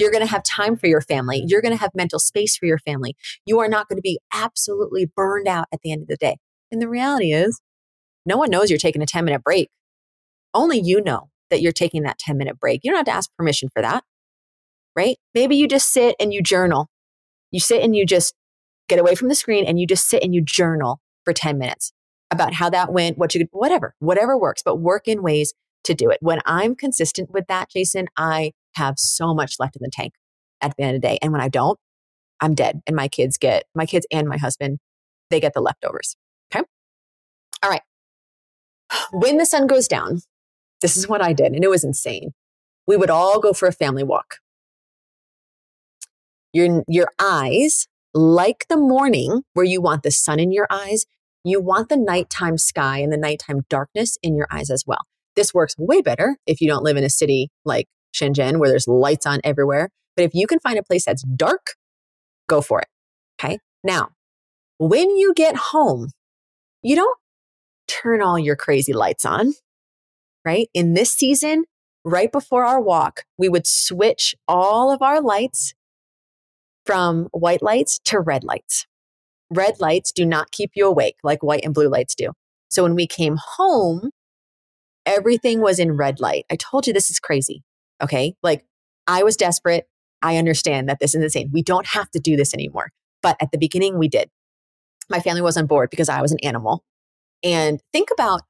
You're going to have time for your family. You're going to have mental space for your family. You are not going to be absolutely burned out at the end of the day. And the reality is, no one knows you're taking a ten minute break. Only you know that you're taking that ten minute break. You don't have to ask permission for that, right? Maybe you just sit and you journal. You sit and you just get away from the screen and you just sit and you journal for ten minutes about how that went, what you could, whatever, whatever works, but work in ways to do it. When I'm consistent with that, Jason, I have so much left in the tank at the end of the day. And when I don't, I'm dead. And my kids get, my kids and my husband, they get the leftovers. Okay. All right. When the sun goes down, this is what I did. And it was insane. We would all go for a family walk. Your, your eyes, like the morning where you want the sun in your eyes, you want the nighttime sky and the nighttime darkness in your eyes as well. This works way better if you don't live in a city like Shenzhen where there's lights on everywhere. But if you can find a place that's dark, go for it. Okay. Now, when you get home, you don't turn all your crazy lights on, right? In this season, right before our walk, we would switch all of our lights from white lights to red lights. Red lights do not keep you awake like white and blue lights do. So when we came home, everything was in red light. I told you this is crazy. Okay. Like I was desperate. I understand that this is insane. We don't have to do this anymore. But at the beginning, we did. My family was on board because I was an animal. And think about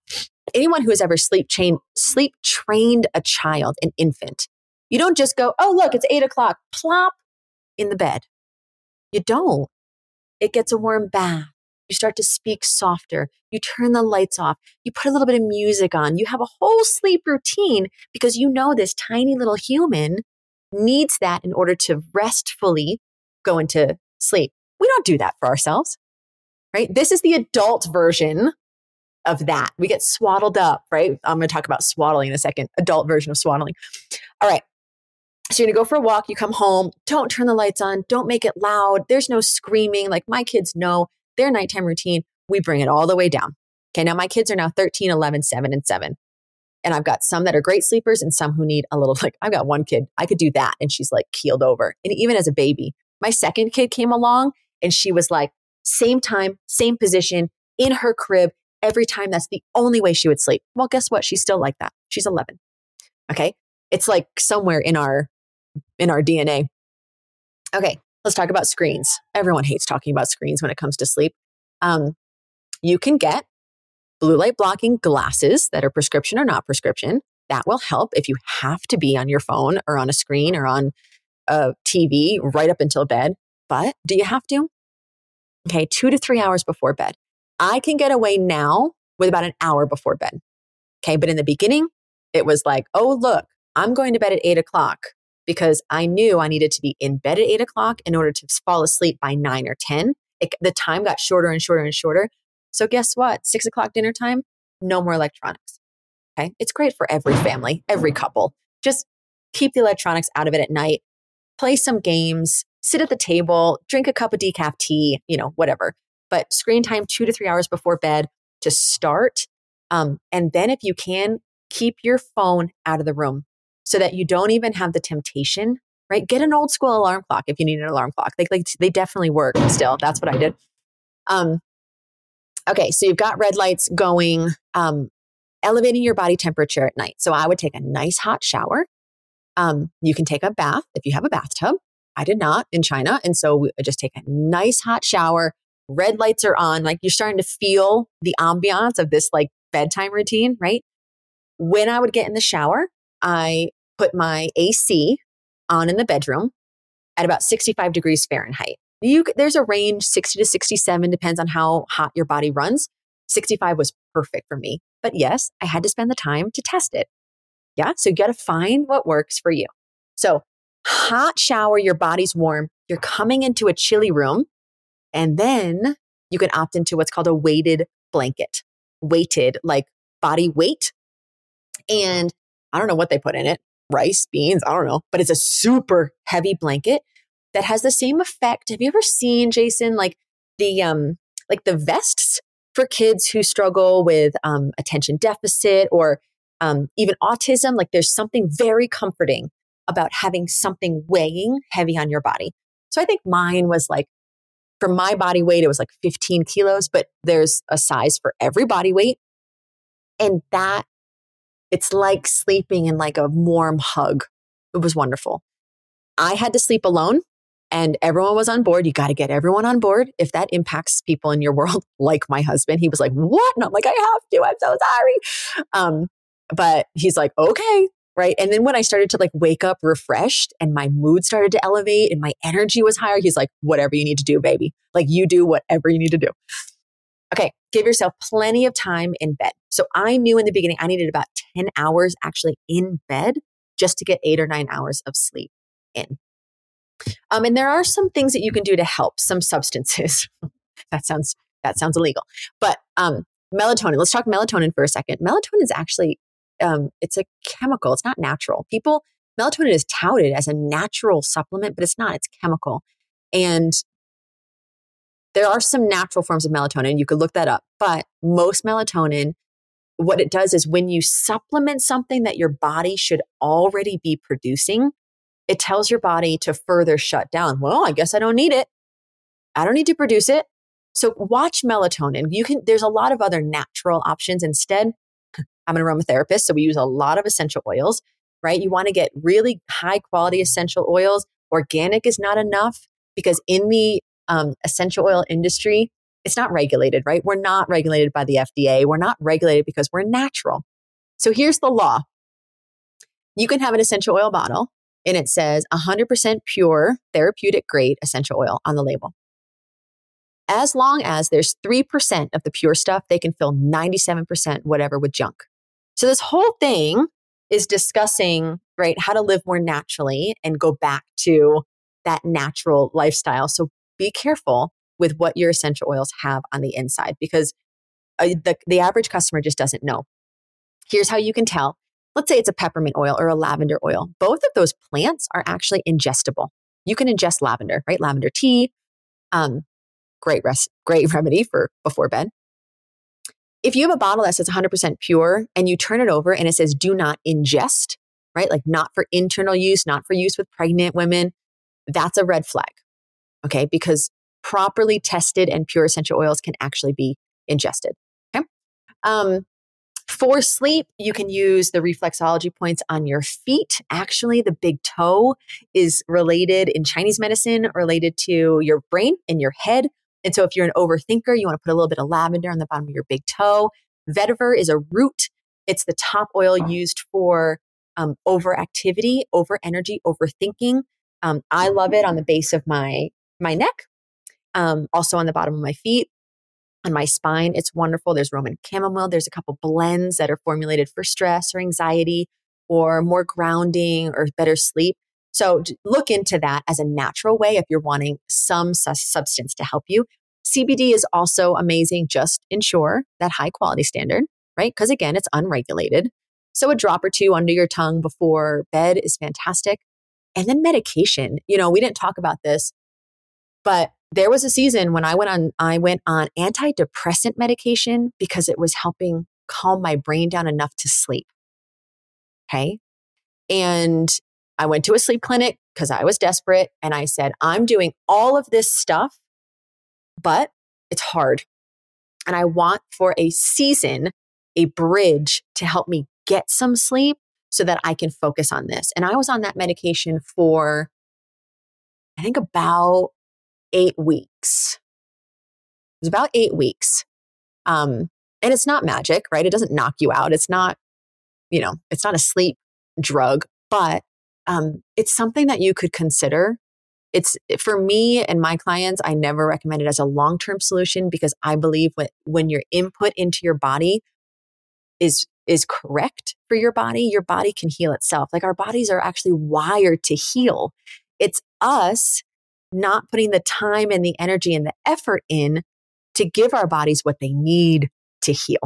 anyone who has ever sleep trained, sleep trained a child, an infant. You don't just go, oh, look, it's eight o'clock, plop in the bed. You don't. It gets a warm bath. You start to speak softer. You turn the lights off. You put a little bit of music on. You have a whole sleep routine because you know this tiny little human needs that in order to restfully go into sleep. We don't do that for ourselves, right? This is the adult version of that. We get swaddled up, right? I'm going to talk about swaddling in a second, adult version of swaddling. All right. So you're going to go for a walk. You come home. Don't turn the lights on. Don't make it loud. There's no screaming. Like my kids know their nighttime routine. We bring it all the way down. Okay. Now my kids are now thirteen, eleven, seven, and seven. And I've got some that are great sleepers and some who need a little, like I've got one kid, I could do that. And she's like keeled over. And even as a baby, my second kid came along and she was like, same time, same position in her crib every time. That's the only way she would sleep. Well, guess what? She's still like that. She's eleven. Okay. It's like somewhere in our, in our D N A. Okay. Let's talk about screens. Everyone hates talking about screens when it comes to sleep. Um, you can get blue light blocking glasses that are prescription or not prescription. That will help if you have to be on your phone or on a screen or on a T V right up until bed. But do you have to? Okay. Two to three hours before bed. I can get away now with about an hour before bed. Okay. But in the beginning, it was like, oh, look, I'm going to bed at eight o'clock. Because I knew I needed to be in bed at eight o'clock in order to fall asleep by nine or ten. It, the time got shorter and shorter and shorter. So guess what? Six o'clock dinner time, no more electronics. Okay. It's great for every family, every couple. Just keep the electronics out of it at night, play some games, sit at the table, drink a cup of decaf tea, you know, whatever. But screen time two to three hours before bed to start. Um, and then if you can, keep your phone out of the room. So that you don't even have the temptation, right? Get an old school alarm clock if you need an alarm clock. They, like, they definitely work still. That's what I did. Um, okay, so you've got red lights going, um, elevating your body temperature at night. So I would take a nice hot shower. Um, you can take a bath if you have a bathtub. I did not in China. And so we just take a nice hot shower. Red lights are on. Like you're starting to feel the ambiance of this like bedtime routine, right? When I would get in the shower, I put my A C on in the bedroom at about sixty-five degrees Fahrenheit. You, there's a range, sixty to sixty-seven, depends on how hot your body runs. sixty-five was perfect for me. But yes, I had to spend the time to test it. Yeah, so you got to find what works for you. So hot shower, your body's warm. You're coming into a chilly room. And then you can opt into what's called a weighted blanket. Weighted, like body weight. And I don't know what they put in it, rice, beans, I don't know, but it's a super heavy blanket that has the same effect. Have you ever seen, Jason, like the um like the vests for kids who struggle with um attention deficit or um even autism? Like there's something very comforting about having something weighing heavy on your body. So I think mine was like, for my body weight, it was like fifteen kilos, but there's a size for every body weight. And that, it's like sleeping in like a warm hug. It was wonderful. I had to sleep alone and everyone was on board. You got to get everyone on board. If that impacts people in your world, like my husband, he was like, what? And I'm like, I have to, I'm so sorry. Um, but he's like, okay. Right. And then when I started to like wake up refreshed and my mood started to elevate and my energy was higher, he's like, whatever you need to do, baby. Like you do whatever you need to do. Okay. Give yourself plenty of time in bed. So I knew in the beginning, I needed about ten hours actually in bed just to get eight or nine hours of sleep in. Um, and there are some things that you can do to help, some substances. that sounds, that sounds illegal, but um, melatonin, let's talk melatonin for a second. Melatonin is actually, um, it's a chemical. It's not natural. People, melatonin is touted as a natural supplement, but it's not, it's chemical. And there are some natural forms of melatonin. You could look that up, but most melatonin, what it does is when you supplement something that your body should already be producing, it tells your body to further shut down. Well, I guess I don't need it. I don't need to produce it. So watch melatonin. You can, there's a lot of other natural options. Instead, I'm an aromatherapist, so we use a lot of essential oils, right? You want to get really high quality essential oils. Organic is not enough because in the Um, essential oil industry, it's not regulated, right? We're not regulated by the F D A. We're not regulated because we're natural. So here's the law. You can have an essential oil bottle and it says one hundred percent pure therapeutic grade essential oil on the label. As long as there's three percent of the pure stuff, they can fill ninety-seven percent whatever with junk. So this whole thing is discussing, right, how to live more naturally and go back to that natural lifestyle. So be careful with what your essential oils have on the inside because uh, the, the average customer just doesn't know. Here's how you can tell. Let's say it's a peppermint oil or a lavender oil. Both of those plants are actually ingestible. You can ingest lavender, right? Lavender tea, um, great rest, great remedy for before bed. If you have a bottle that says one hundred percent pure and you turn it over and it says do not ingest, right? Like not for internal use, not for use with pregnant women, that's a red flag. Okay, because properly tested and pure essential oils can actually be ingested. Okay, um, for sleep, you can use the reflexology points on your feet. Actually, the big toe is related in Chinese medicine, related to your brain and your head. And so if you're an overthinker, you want to put a little bit of lavender on the bottom of your big toe. Vetiver is a root. It's the top oil used for um, overactivity, overenergy, overthinking. Um, I love it on the base of my my neck, um, also on the bottom of my feet, on my spine. It's wonderful. There's Roman chamomile. There's a couple blends that are formulated for stress or anxiety or more grounding or better sleep. So look into that as a natural way if you're wanting some su- substance to help you. C B D is also amazing. Just ensure that high quality standard, right? Because again, it's unregulated. So a drop or two under your tongue before bed is fantastic. And then medication, you know, we didn't talk about this, but there was a season when I went on, I went on antidepressant medication because it was helping calm my brain down enough to sleep. Okay. And I went to a sleep clinic because I was desperate. And I said, I'm doing all of this stuff, but it's hard. And I want for a season, a bridge to help me get some sleep so that I can focus on this. And I was on that medication for, I think about eight weeks. It was about eight weeks. Um, and it's not magic, right? It doesn't knock you out. It's not, you know, it's not a sleep drug, but um, it's something that you could consider. It's for me and my clients, I never recommend it as a long-term solution because I believe when, when your input into your body is is correct for your body, your body can heal itself. Like our bodies are actually wired to heal. It's us not putting the time and the energy and the effort in to give our bodies what they need to heal.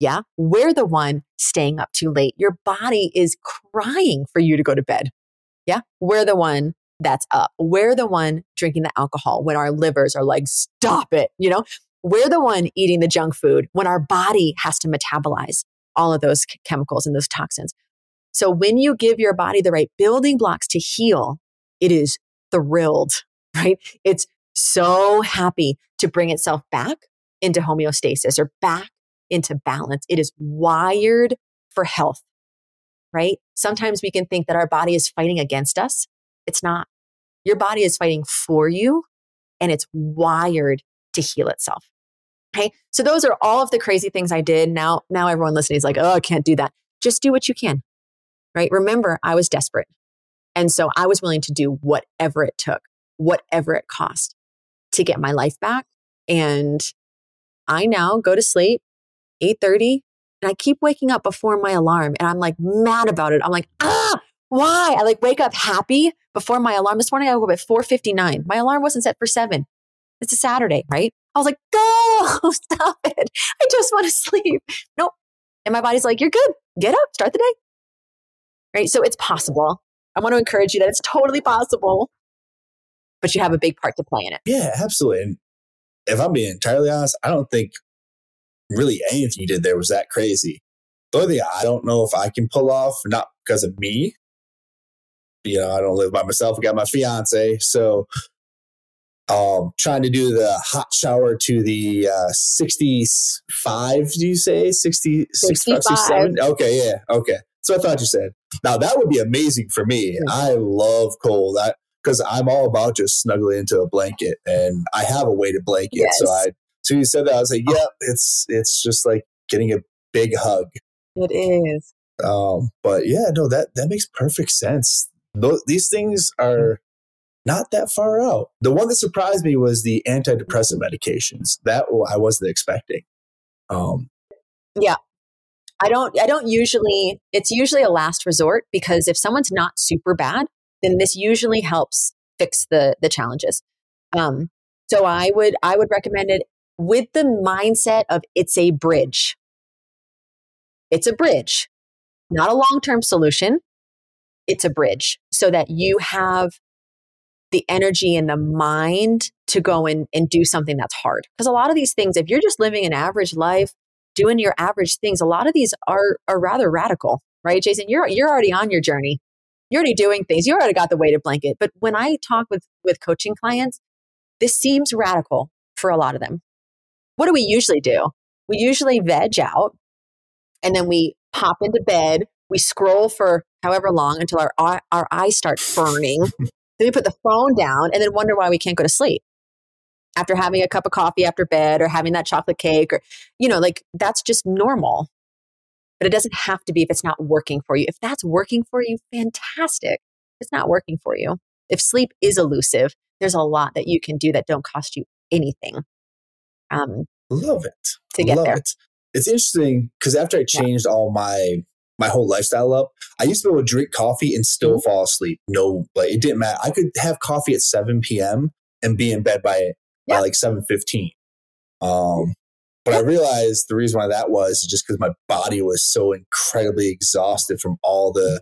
Yeah. We're the one staying up too late. Your body is crying for you to go to bed. Yeah. We're the one that's up. We're the one drinking the alcohol when our livers are like, stop it. You know, we're the one eating the junk food when our body has to metabolize all of those chemicals and those toxins. So when you give your body the right building blocks to heal, it is thrilled, right? It's so happy to bring itself back into homeostasis or back into balance. It is wired for health, right? Sometimes we can think that our body is fighting against us. It's not. Your body is fighting for you and it's wired to heal itself. Okay. So those are all of the crazy things I did. Now, now everyone listening is like, oh, I can't do that. Just do what you can, right? Remember, I was desperate. And so I was willing to do whatever it took, whatever it cost to get my life back. And I now go to sleep eight thirty and I keep waking up before my alarm and I'm like mad about it. I'm like, ah, why? I like wake up happy before my alarm. This morning I woke up at four fifty-nine. My alarm wasn't set for seven. It's a Saturday, right? I was like, go, stop it. I just want to sleep. Nope. And my body's like, you're good. Get up, start the day. Right? So it's possible. I want to encourage you that it's totally possible, but you have a big part to play in it. Yeah, absolutely. And if I'm being entirely honest, I don't think really anything you did there was that crazy. The only thing I don't know if I can pull off, not because of me, you know, I don't live by myself. I got my fiance. So um, trying to do the hot shower to the uh, sixty-five, do you say? sixty, sixty-five. sixty-seven? Okay, yeah, okay. So I thought you said. Now, that would be amazing for me. Mm-hmm. I love cold because I'm all about just snuggling into a blanket and I have a weighted blanket. Yes. So I, so you said that, I was like, yeah, it's, it's just like getting a big hug. It is. Um, but yeah, no, that, that makes perfect sense. Those, these things are not that far out. The one that surprised me was the antidepressant medications. That I wasn't expecting. Um, yeah. I don't, I don't usually, it's usually a last resort because if someone's not super bad, then this usually helps fix the, the challenges. Um, so I would, I would recommend it with the mindset of it's a bridge. It's a bridge, not a long-term solution. It's a bridge so that you have the energy and the mind to go in and do something that's hard. Because a lot of these things, if you're just living an average life, doing your average things, a lot of these are are rather radical, right? Jason, you're you're already on your journey. You're already doing things. You already got the weighted blanket. But when I talk with, with coaching clients, this seems radical for a lot of them. What do we usually do? We usually veg out and then we pop into bed. We scroll for however long until our, our, our eyes start burning. Then we put the phone down and then wonder why we can't go to sleep. After having a cup of coffee after bed or having that chocolate cake or, you know, like that's just normal. But it doesn't have to be if it's not working for you. If that's working for you, fantastic. If it's not working for you, if sleep is elusive, there's a lot that you can do that don't cost you anything. Um, Love it. To get Love there. It. It's interesting because after I changed yeah. all my... my whole lifestyle up. I used to be able to drink coffee and still mm-hmm. fall asleep. No, like it didn't matter. I could have coffee at seven p.m. and be in bed by, yeah. by like seven fifteen. Um, but I realized the reason why that was just because my body was so incredibly exhausted from all the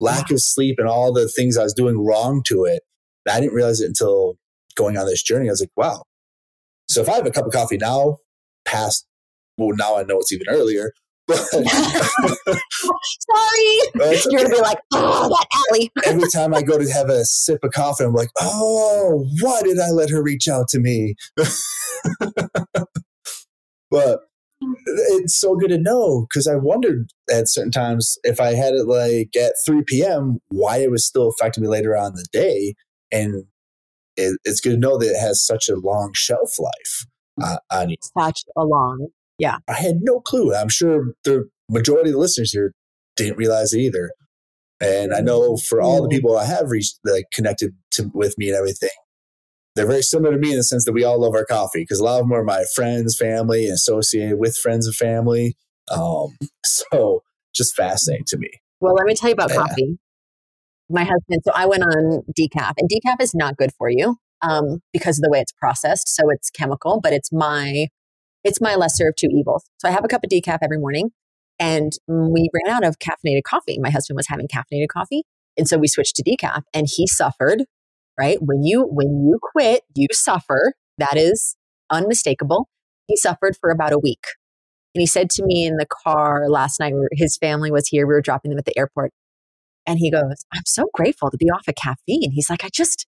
lack yeah. of sleep and all the things I was doing wrong to it. I didn't realize it until going on this journey. I was like, wow. So if I have a cup of coffee now, past, well, now I know it's even earlier. Sorry, okay. You're gonna be like, oh, that Ally. Every time I go to have a sip of coffee, I'm like, oh, why did I let her reach out to me? But it's so good to know because I wondered at certain times if I had it like at three p.m. why it was still affecting me later on in the day, and it, it's good to know that it has such a long shelf life. Uh, on it. Such a long. Yeah. I had no clue. I'm sure the majority of the listeners here didn't realize it either. And I know for all the people I have reached, like connected to, with me and everything, they're very similar to me in the sense that we all love our coffee because a lot of them are my friends, family, and associated with friends and family. Um, so just fascinating to me. Well, let me tell you about yeah. coffee. My husband, so I went on decaf, and decaf is not good for you um, because of the way it's processed. So it's chemical, but it's my... It's my lesser of two evils. So I have a cup of decaf every morning and we ran out of caffeinated coffee. My husband was having caffeinated coffee. And so we switched to decaf and he suffered, right? When you, when you quit, you suffer. That is unmistakable. He suffered for about a week. And he said to me in the car last night, his family was here. We were dropping them at the airport. And he goes, I'm so grateful to be off of caffeine. He's like, I just,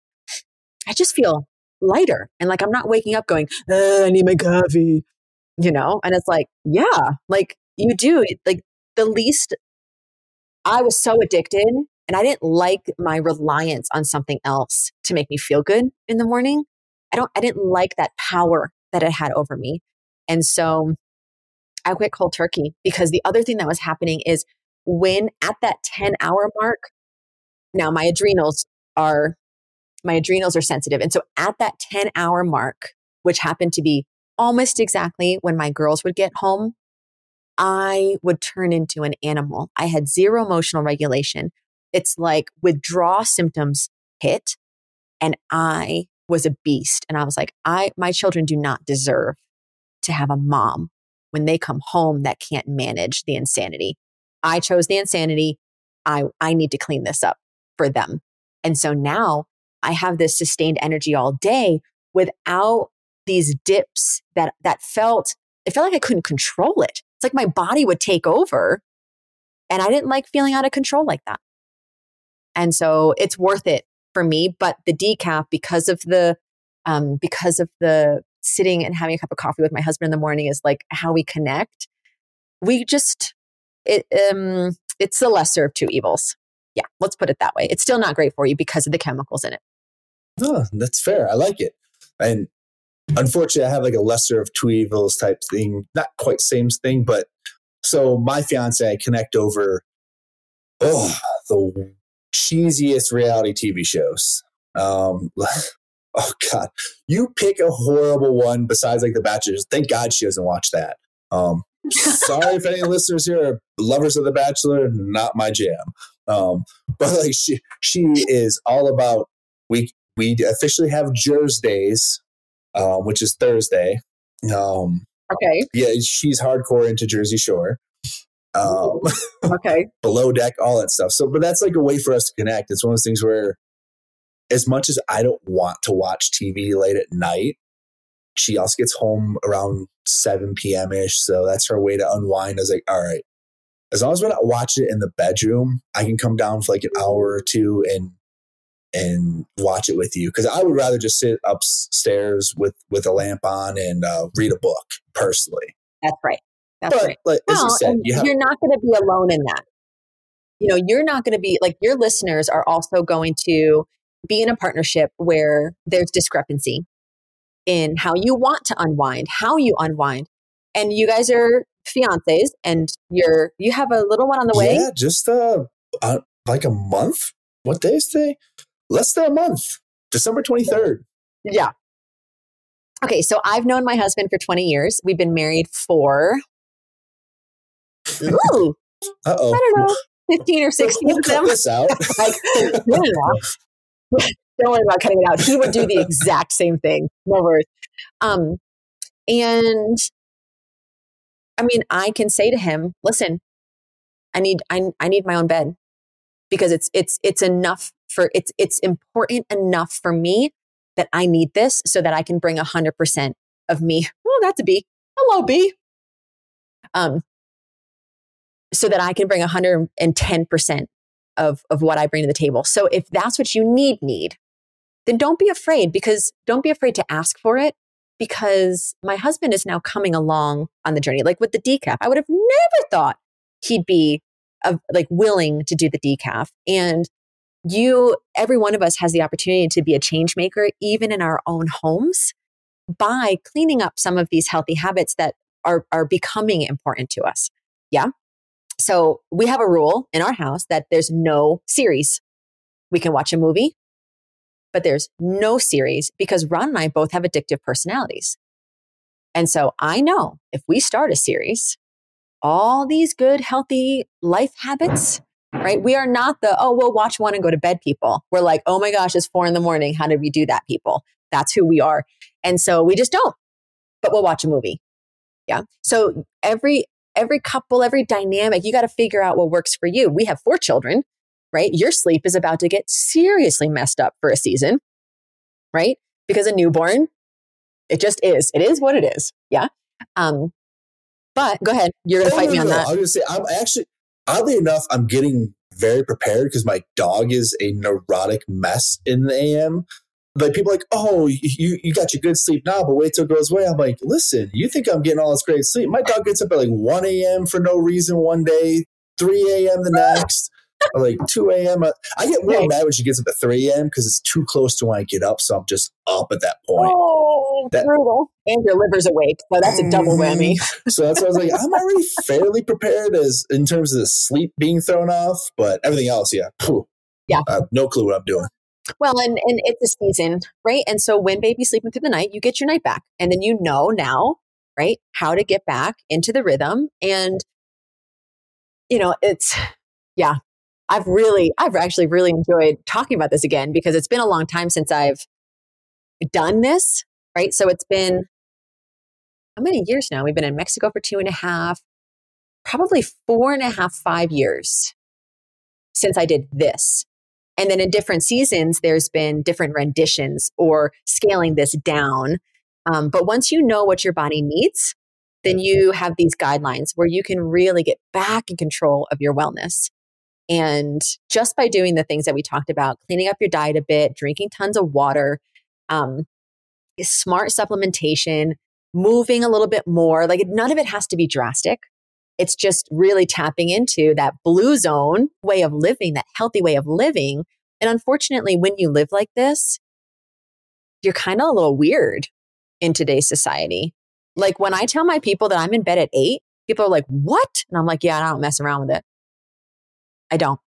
I just feel lighter. And like, I'm not waking up going, eh, I need my coffee, you know? And it's like, yeah, like you do. Like the least, I was so addicted and I didn't like my reliance on something else to make me feel good in the morning. I don't, I didn't like that power that it had over me. And so I quit cold turkey because the other thing that was happening is when at that ten hour mark, now my adrenals are, my adrenals are sensitive. And so at that ten hour mark, which happened to be almost exactly when my girls would get home, I would turn into an animal. I had zero emotional regulation. It's like withdrawal symptoms hit and I was a beast. And I was like, I, my children do not deserve to have a mom when they come home that can't manage the insanity. I chose the insanity. I, I need to clean this up for them. And so now I have this sustained energy all day without these dips that, that felt, it felt like I couldn't control it. It's like my body would take over and I didn't like feeling out of control like that. And so it's worth it for me, but the decaf, because of the, um, because of the sitting and having a cup of coffee with my husband in the morning is like how we connect. We just, it, um, it's the lesser of two evils. Yeah, let's put it that way. It's still not great for you because of the chemicals in it. Oh, that's fair. I like it. And unfortunately, I have like a lesser of two evils type thing. Not quite same thing, but so my fiance, I connect over oh the cheesiest reality T V shows. Um, oh God, you pick a horrible one besides like The Bachelor. Thank God she doesn't watch that. Um, sorry if any listeners here are lovers of The Bachelor, not my jam. Um, but like she, she is all about, we, we officially have Jersdays, um, which is Thursday. Um, okay. Yeah. She's hardcore into Jersey Shore. Um, okay. Below Deck, all that stuff. So, but that's like a way for us to connect. It's one of those things where as much as I don't want to watch T V late at night, she also gets home around seven p.m. ish. So that's her way to unwind. I was like, all right, as long as we're not watching it in the bedroom, I can come down for like an hour or two and and watch it with you. Because I would rather just sit upstairs with, with a lamp on and uh, read a book personally. That's right. That's but, right. Like, well, as you said, you have- you're not going to be alone in that. You know, you're not going to be like your listeners are also going to be in a partnership where there's discrepancy in how you want to unwind, how you unwind. And you guys are fiancés and you're, you have a little one on the way. Yeah, just uh, uh, like a month. What day is today? Less than a month. December twenty-third. Yeah. Okay. So I've known my husband for twenty years. We've been married for... Ooh, Uh-oh. I don't know, fifteen or sixteen we'll of them. This out. Like, no, no. Don't worry about cutting it out. He would do the exact same thing. No worries. Um, and I mean, I can say to him, "Listen, I need, I, I need my own bed because it's, it's, it's enough for it's, it's important enough for me that I need this so that I can bring a hundred percent of me. Oh, that's a B. Hello, B. Um." So that I can bring one hundred ten percent of, of what I bring to the table. So if that's what you need, need, then don't be afraid because don't be afraid to ask for it because my husband is now coming along on the journey. Like with the decaf, I would have never thought he'd be uh, like willing to do the decaf. And you, every one of us has the opportunity to be a change maker, even in our own homes by cleaning up some of these healthy habits that are, are becoming important to us. Yeah. So we have a rule in our house that there's no series. We can watch a movie, but there's no series because Ron and I both have addictive personalities. And so I know if we start a series, all these good, healthy life habits, right? We are not the, oh, we'll watch one and go to bed people. We're like, oh my gosh, it's four in the morning. How did we do that, people? That's who we are. And so we just don't, but we'll watch a movie. Yeah. So every... Every couple, every dynamic, you got to figure out what works for you. We have four children, right? Your sleep is about to get seriously messed up for a season, right? Because a newborn, it just is. It is what it is. Yeah. Um, but go ahead. You're going to no, fight no, me on no. that. I was going to say, I'm actually, oddly enough, I'm getting very prepared because my dog is a neurotic mess in the A M. Like, people are like, oh, you, you got your good sleep now, but wait till it goes away. I'm like, listen, you think I'm getting all this great sleep? My dog gets up at like one a.m. for no reason one day, three a.m. the next, or like two a.m. I get real mad when she gets up at three a.m. because it's too close to when I get up, so I'm just up at that point. Oh, that, brutal. And your liver's awake, so that's a double whammy. So that's why I was like, I'm already fairly prepared as in terms of the sleep being thrown off, but everything else, yeah, phew, yeah, I have no clue what I'm doing. Well, and, and it's a season, right? And so when baby's sleeping through the night, you get your night back. And then you know now, right, how to get back into the rhythm. And, you know, it's, yeah, I've really, I've actually really enjoyed talking about this again because it's been a long time since I've done this, right? So it's been, how many years now? We've been in Mexico for two and a half, probably four and a half, five years since I did this. And then in different seasons, there's been different renditions or scaling this down. Um, but once you know what your body needs, then you have these guidelines where you can really get back in control of your wellness. And just by doing the things that we talked about, cleaning up your diet a bit, drinking tons of water, um, smart supplementation, moving a little bit more, like none of it has to be drastic. It's just really tapping into that blue zone way of living, that healthy way of living. And unfortunately, when you live like this, you're kind of a little weird in today's society. Like when I tell my people that I'm in bed at eight, people are like, what? And I'm like, yeah, I don't mess around with it. I don't.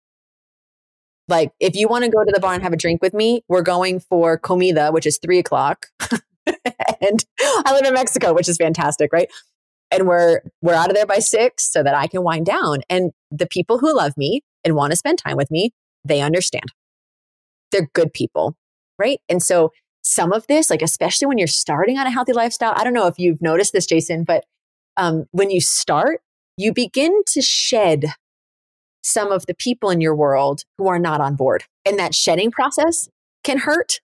Like if you want to go to the bar and have a drink with me, we're going for comida, which is three o'clock. And I live in Mexico, which is fantastic, right? And we're we're out of there by six so that I can wind down. And the people who love me and want to spend time with me, they understand. They're good people, right? And so some of this, like especially when you're starting on a healthy lifestyle, I don't know if you've noticed this, Jason, but um, when you start, you begin to shed some of the people in your world who are not on board. And that shedding process can hurt,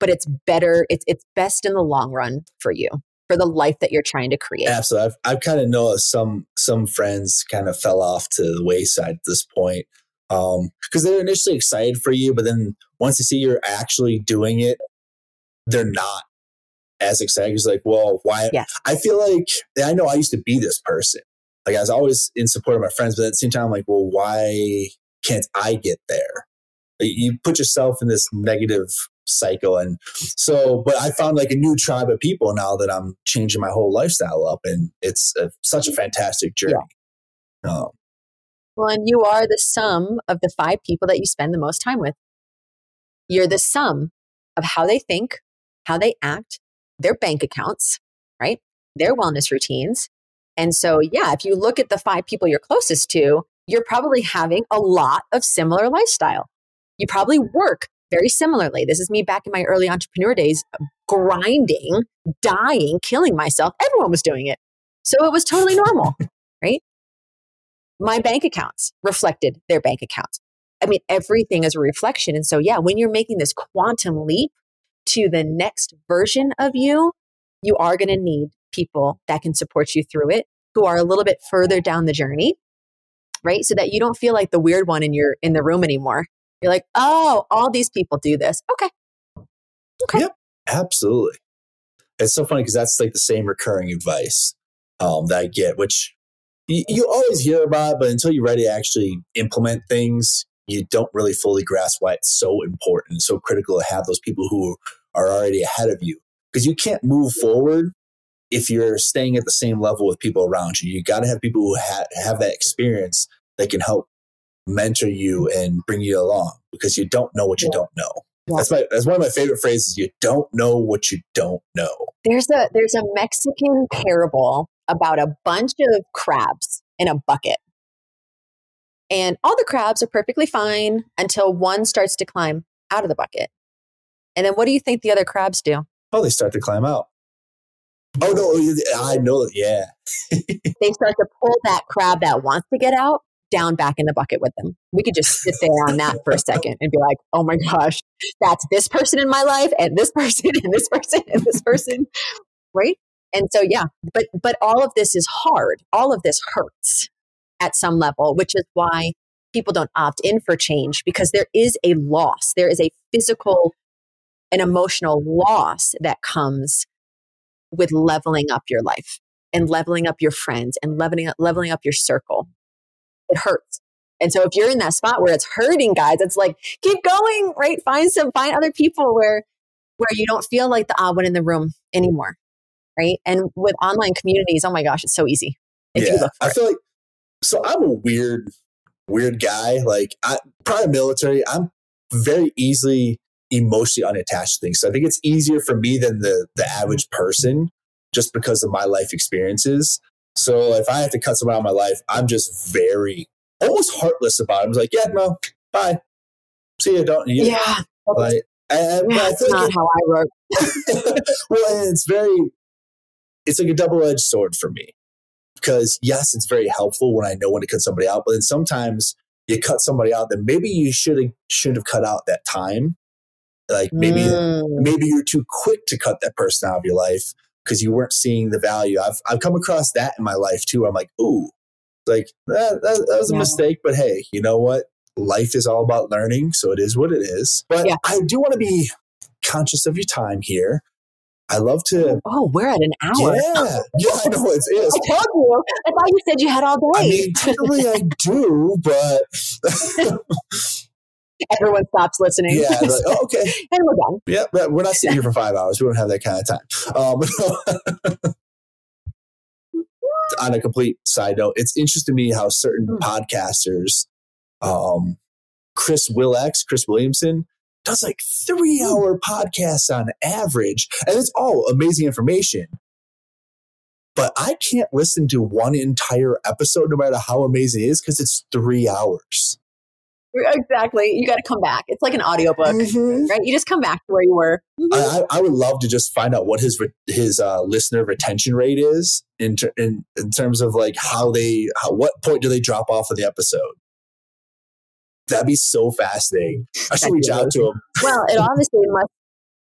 but it's better. It's it's best in the long run for you, for the life that you're trying to create. Absolutely. I've, I've kind of noticed some some friends kind of fell off to the wayside at this point um, because they're initially excited for you, but then once they see you're actually doing it, they're not as excited. It's like, well, why? Yes. I feel like, I know I used to be this person. Like I was always in support of my friends, but at the same time, I'm like, well, why can't I get there? You put yourself in this negative cycle. And so, but I found like a new tribe of people now that I'm changing my whole lifestyle up, and it's a, such a fantastic journey. Yeah. Um, well, and you are the sum of the five people that you spend the most time with. You're the sum of how they think, how they act, their bank accounts, right? Their wellness routines. And so, yeah, if you look at the five people you're closest to, you're probably having a lot of similar lifestyle. You probably work very similarly. This is me back in my early entrepreneur days, grinding, dying, killing myself. Everyone was doing it. So it was totally normal, right? My bank accounts reflected their bank accounts. I mean, everything is a reflection. And so, yeah, when you're making this quantum leap to the next version of you, you are going to need people that can support you through it, who are a little bit further down the journey, right? So that you don't feel like the weird one in your in the room anymore. You're like, oh, all these people do this. Okay. Okay. Yep, absolutely. It's so funny because that's like the same recurring advice um, that I get, which y- you always hear about, but until you're ready to actually implement things, you don't really fully grasp why it's so important and so critical to have those people who are already ahead of you. Because you can't move forward if you're staying at the same level with people around you. You got to have people who ha- have that experience that can help mentor you and bring you along, because you don't know what you yeah. don't know. Yeah. That's my that's one of my favorite phrases. You don't know what you don't know. There's a there's a Mexican parable about a bunch of crabs in a bucket. And all the crabs are perfectly fine until one starts to climb out of the bucket. And then what do you think the other crabs do? Oh, they start to climb out. Oh, no, I know. Yeah. They start to pull that crab that wants to get out down back in the bucket with them. We could just sit there on that for a second and be like, oh my gosh, that's this person in my life and this person and this person and this person, right? And so, yeah, but but all of this is hard. All of this hurts at some level, which is why people don't opt in for change because there is a loss. There is a physical and emotional loss that comes with leveling up your life and leveling up your friends and leveling up, leveling up your circle. It hurts. And so if you're in that spot where it's hurting, guys, it's like, keep going, right? Find some, find other people where, where you don't feel like the odd one in the room anymore. Right. And with online communities, oh my gosh, it's so easy. If yeah, you look for I feel it. like, so I'm a weird, weird guy. Like I probably military, I'm very easily emotionally unattached to things. So I think it's easier for me than the, the average person just because of my life experiences. So if I have to cut someone out of my life, I'm just very almost heartless about it. I'm like, yeah, no, bye. See you, don't you? Yeah. Like, and, yeah, that's I not it, how I work. Well, and it's very, it's like a double-edged sword for me because yes, it's very helpful when I know when to cut somebody out, but then sometimes you cut somebody out that maybe you should have, should have cut out that time. Like maybe, mm. maybe you're too quick to cut that person out of your life because you weren't seeing the value. I've, I've come across that in my life too. I'm like, ooh, like that, that, that was yeah. a mistake, but hey, you know what? Life is all about learning. So it is what it is, but yeah. I do want to be conscious of your time here. I love to. Oh, we're at an hour. Yeah, yeah, I know it is. I told you. I thought you said you had all day. I mean, typically I do, but everyone stops listening. Yeah, like, oh, okay, and we're done. Yeah, we're not sitting here for five hours. We don't have that kind of time. Um, on a complete side note, it's interesting to me how certain hmm. podcasters, um, Chris Willax, Chris Williamson. Does like three hour podcasts on average. And it's all amazing information. But I can't listen to one entire episode, no matter how amazing it is, because it's three hours. Exactly. You got to come back. It's like an audiobook, mm-hmm. right? You just come back to where you were. Mm-hmm. I, I would love to just find out what his re- his uh, listener retention rate is in, ter- in in terms of like how they, how, what point do they drop off of the episode? That'd be so fascinating. I should reach out to him. Well, it obviously must,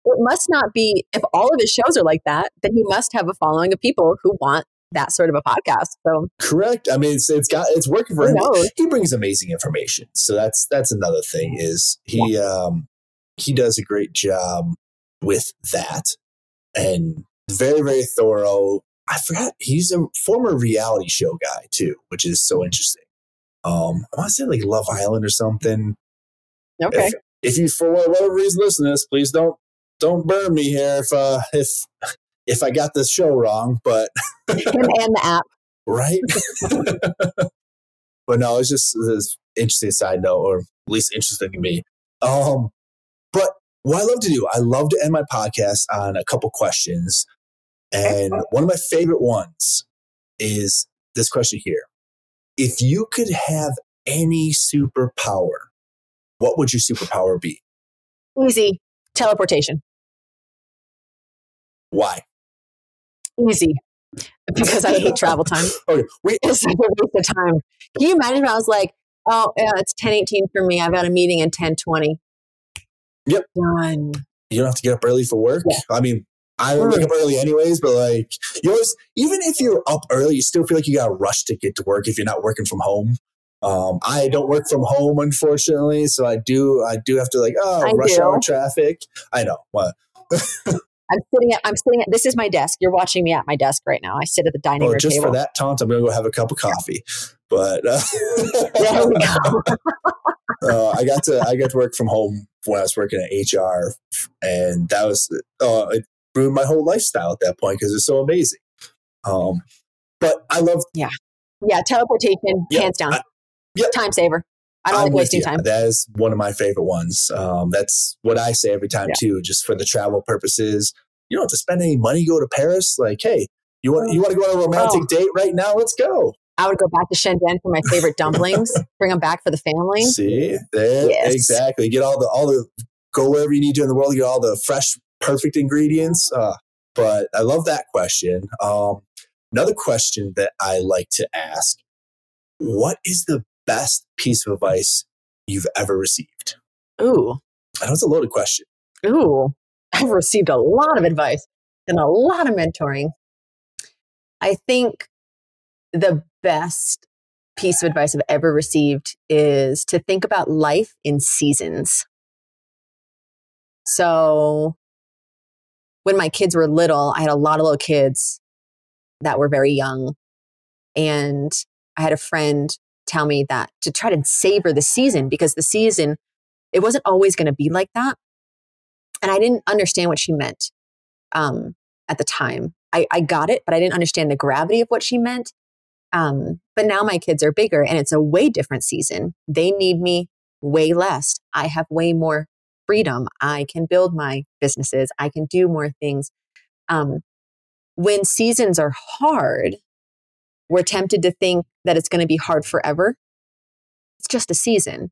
it must not be, if all of his shows are like that, then he must have a following of people who want that sort of a podcast. So correct. I mean, it's, it's got, it's working for him. He brings amazing information. So that's, that's another thing is he, yeah. um, he does a great job with that and very, very thorough. I forgot. He's a former reality show guy too, which is so interesting. Um, I want to say like Love Island or something. Okay. If, if you, for whatever reason, listen to this, please don't, don't burn me here if, uh, if, if I got this show wrong, but. Him and the app. Right. But no, it's just this interesting side note, or at least interesting to me. Um, but what I love to do, I love to end my podcast on a couple questions. And one of my favorite ones is this question here. If you could have any superpower, what would your superpower be? Easy. Teleportation. Why? Easy. Because I hate travel time. Okay. Wait. It's such a waste of time. Can you imagine if I was like, oh, yeah, it's ten eighteen for me. I've got a meeting at ten twenty. Yep. Done. You don't have to get up early for work? Yeah. I mean, I wake up early anyways, but like you always, even if you're up early, you still feel like you got to rush to get to work if you're not working from home. Um, I don't work from home, unfortunately, so I do. I do have to like oh I rush do. hour traffic. I know. What? I'm sitting at. I'm sitting at. This is my desk. You're watching me at my desk right now. I sit at the dining oh, room just table. Just for that taunt, I'm gonna go have a cup of coffee. But uh, there we go. uh, I got to. I got to work from home when I was working at H R, and that was. Uh, it, ruined my whole lifestyle at that point because it's so amazing. Um, but I love... Yeah. Yeah, teleportation, yep. hands down. I, yep. Time saver. I don't I'm like wasting you. time. That is one of my favorite ones. Um, that's what I say every time yeah. too, just for the travel purposes. You don't have to spend any money, go to Paris. Like, hey, you want you want to go on a romantic oh. date right now? Let's go. I would go back to Shenzhen for my favorite dumplings. Bring them back for the family. See? There, yes. Exactly. Get all the... all the Go wherever you need to in the world. Get all the fresh... perfect ingredients. Uh, but I love that question. Um, another question that I like to ask, what is the best piece of advice you've ever received? Ooh. I know it's a loaded question. Ooh. I've received a lot of advice and a lot of mentoring. I think the best piece of advice I've ever received is to think about life in seasons. So when my kids were little, I had a lot of little kids that were very young. And I had a friend tell me that to try to savor the season, because the season, it wasn't always going to be like that. And I didn't understand what she meant um, at the time. I, I got it, but I didn't understand the gravity of what she meant. Um, but now my kids are bigger and it's a way different season. They need me way less. I have way more freedom. I can build my businesses. I can do more things. Um, when seasons are hard, we're tempted to think that it's going to be hard forever. It's just a season.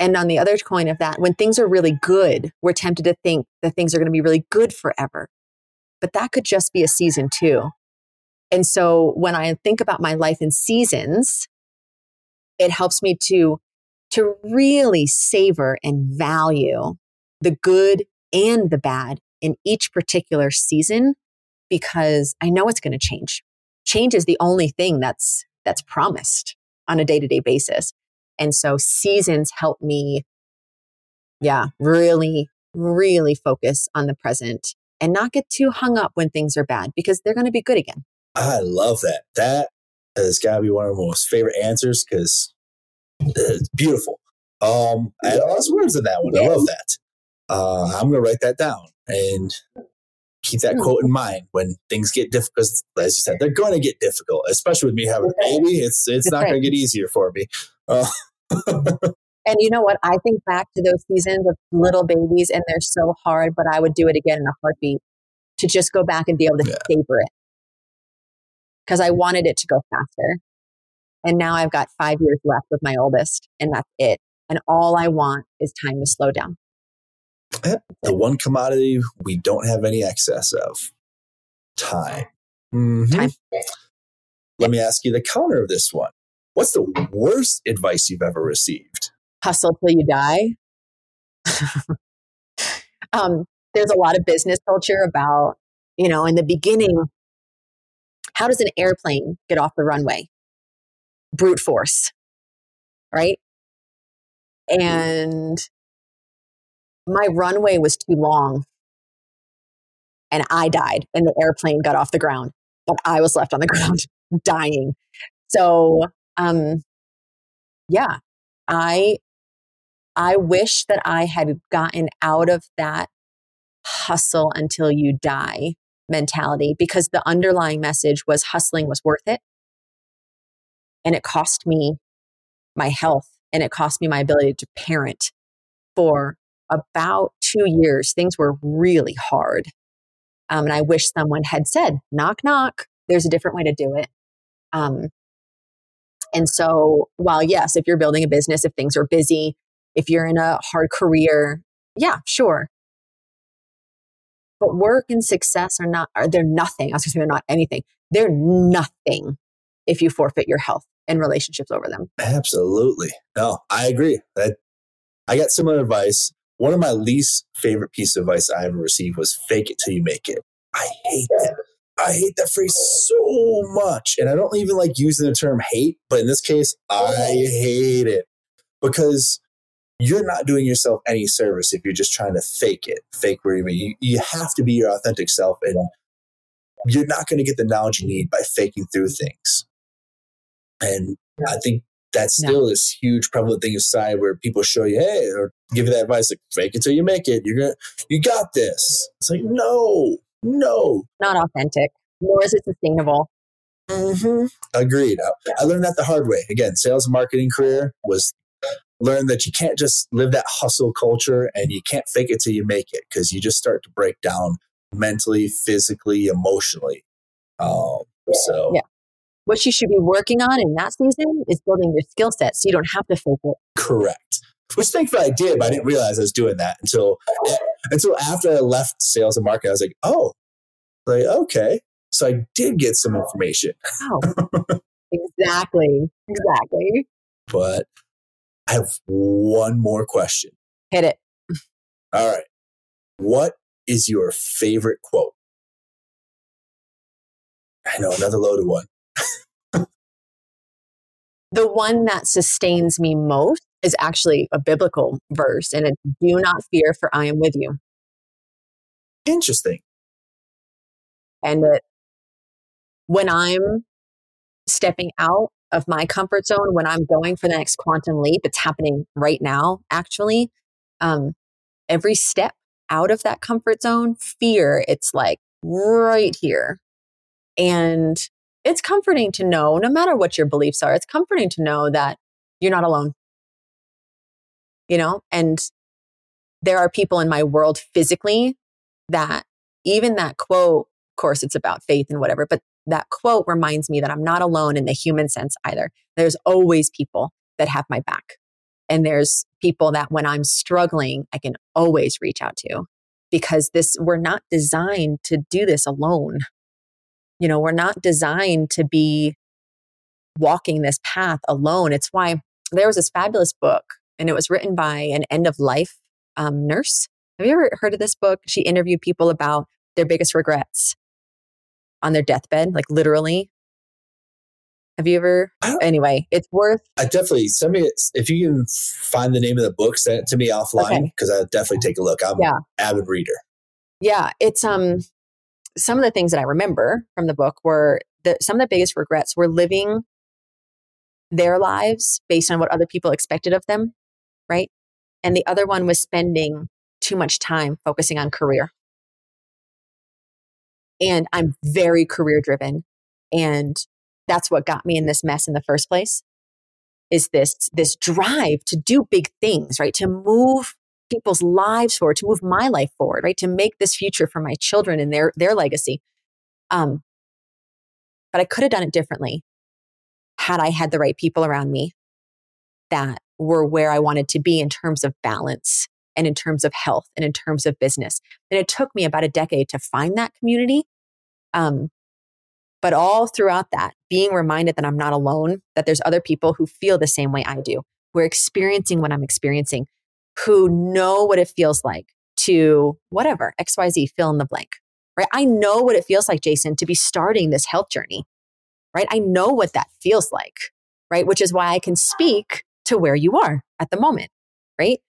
And on the other coin of that, when things are really good, we're tempted to think that things are going to be really good forever. But that could just be a season too. And so when I think about my life in seasons, it helps me to, to really savor and value the good and the bad in each particular season, because I know it's going to change. Change is the only thing that's that's promised on a day-to-day basis. And so seasons help me, yeah, really, really focus on the present and not get too hung up when things are bad, because they're going to be good again. I love that. That has got to be one of my most favorite answers, because it's beautiful. Um, I had a lot of words in that one. Yeah. I love that. Uh, I'm going to write that down and keep that quote in mind when things get difficult. Because as you said, they're going to get difficult, especially with me having a baby. It's it's That's not right. going to get easier for me. Uh. And you know what? I think back to those seasons of little babies, and they're so hard, but I would do it again in a heartbeat to just go back and be able to yeah. savor it. Because I wanted it to go faster. And now I've got five years left with my oldest, and that's it. And all I want is time to slow down. The one commodity we don't have any excess of. Time. Mm-hmm. Time. Let me ask you the counter of this one. What's the worst advice you've ever received? Hustle till you die. um, there's a lot of business culture about, you know, in the beginning, how does an airplane get off the runway? Brute force, right? And my runway was too long and I died and the airplane got off the ground, but I was left on the ground dying. So, um, yeah, I, I wish that I had gotten out of that hustle until you die mentality, because the underlying message was hustling was worth it. And it cost me my health and it cost me my ability to parent for about two years. Things were really hard. Um, and I wish someone had said, knock, knock, there's a different way to do it. Um, and so while, yes, if you're building a business, if things are busy, if you're in a hard career, yeah, sure. But work and success are not, are they're nothing. I was going to say they're not anything. They're nothing if you forfeit your health and relationships over them. Absolutely. No, I agree. I, I got similar advice. One of my least favorite pieces of advice I ever received was fake it till you make it. I hate that. I hate that phrase so much. And I don't even like using the term hate, but in this case, I hate it, because you're not doing yourself any service if you're just trying to fake it, fake where you mean. You, you have to be your authentic self, and you're not going to get the knowledge you need by faking through things. And I think that's still no. this huge prevalent thing inside where people show you, hey, or give you that advice, like fake it till you make it. You're gonna, you got this. It's like, no, no. Not authentic, nor is it sustainable. Mm-hmm. Agreed. I, I learned that the hard way. Again, sales and marketing career was learn that you can't just live that hustle culture and you can't fake it till you make it, because you just start to break down mentally, physically, emotionally. Um, so. Yeah. What you should be working on in that season is building your skill set so you don't have to fake it. Correct. Which thankfully I did, but I didn't realize I was doing that until until after I left sales and marketing. I was like, oh, like okay. So I did get some information. Oh, exactly. Exactly. But I have one more question. Hit it. All right. What is your favorite quote? I know, another loaded one. The one that sustains me most is actually a biblical verse, and it's do not fear, for I am with you. Interesting. And that when I'm stepping out of my comfort zone, when I'm going for the next quantum leap, it's happening right now, actually. Um, every step out of that comfort zone, fear, it's like right here. And it's comforting to know, no matter what your beliefs are, it's comforting to know that you're not alone. You know, and there are people in my world physically that even that quote, of course, it's about faith and whatever, but that quote reminds me that I'm not alone in the human sense either. There's always people that have my back. And there's people that when I'm struggling, I can always reach out to, because this, we're not designed to do this alone. You know, we're not designed to be walking this path alone. It's why there was this fabulous book, and it was written by an end-of-life um, nurse. Have you ever heard of this book? She interviewed people about their biggest regrets on their deathbed, like literally. Have you ever? Anyway, it's worth. I definitely, send me, if you can find the name of the book, send it to me offline, because okay. I'll definitely take a look. I'm yeah. an avid reader. Yeah, it's um. Some of the things that I remember from the book were that some of the biggest regrets were living their lives based on what other people expected of them, right? And the other one was spending too much time focusing on career. And I'm very career driven. And that's what got me in this mess in the first place, is this, this drive to do big things, right? To move people's lives forward, to move my life forward, right? To make this future for my children and their, their legacy. Um, but I could have done it differently had I had the right people around me that were where I wanted to be in terms of balance and in terms of health and in terms of business. And it took me about a decade to find that community. Um, but all throughout that, being reminded that I'm not alone, that there's other people who feel the same way I do, who are experiencing what I'm experiencing, who know what it feels like to whatever, X Y Z, fill in the blank, right? I know what it feels like, Jason, to be starting this health journey, right? I know what that feels like, right? Which is why I can speak to where you are at the moment, right?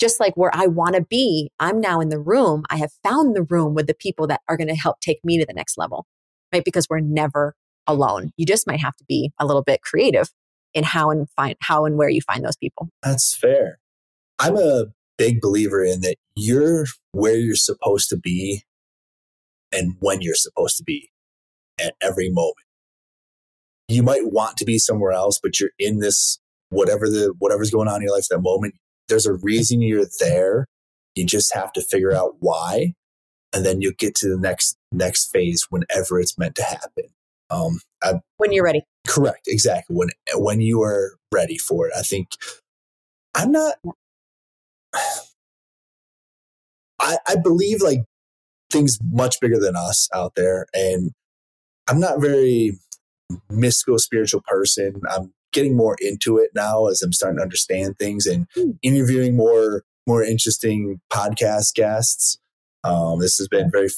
Just like where I want to be, I'm now in the room. I have found the room with the people that are going to help take me to the next level, right? Because we're never alone. You just might have to be a little bit creative in how and find how and where you find those people. That's fair. I'm a big believer in that you're where you're supposed to be and when you're supposed to be at every moment. You might want to be somewhere else, but you're in this, whatever the whatever's going on in your life at that moment. There's a reason you're there. You just have to figure out why, and then you'll get to the next next phase whenever it's meant to happen. Um, I, when you're ready. Correct. Exactly. When when you are ready for it. I think I'm not... I, I believe like things much bigger than us out there, and I'm not a very mystical spiritual person. I'm getting more into it now as I'm starting to understand things and interviewing more more interesting podcast guests. Um, this has been very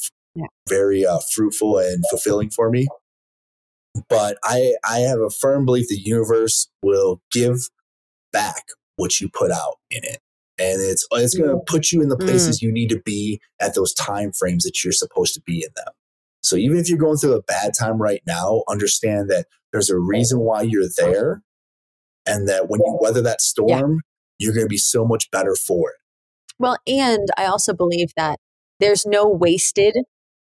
very uh, fruitful and fulfilling for me. But I I have a firm belief the universe will give back what you put out in it. And it's it's going to put you in the places mm. you need to be at those time frames that you're supposed to be in them. So even if you're going through a bad time right now, understand that there's a reason why you're there, and that when you weather that storm, yeah. you're going to be so much better for it. Well, and I also believe that there's no wasted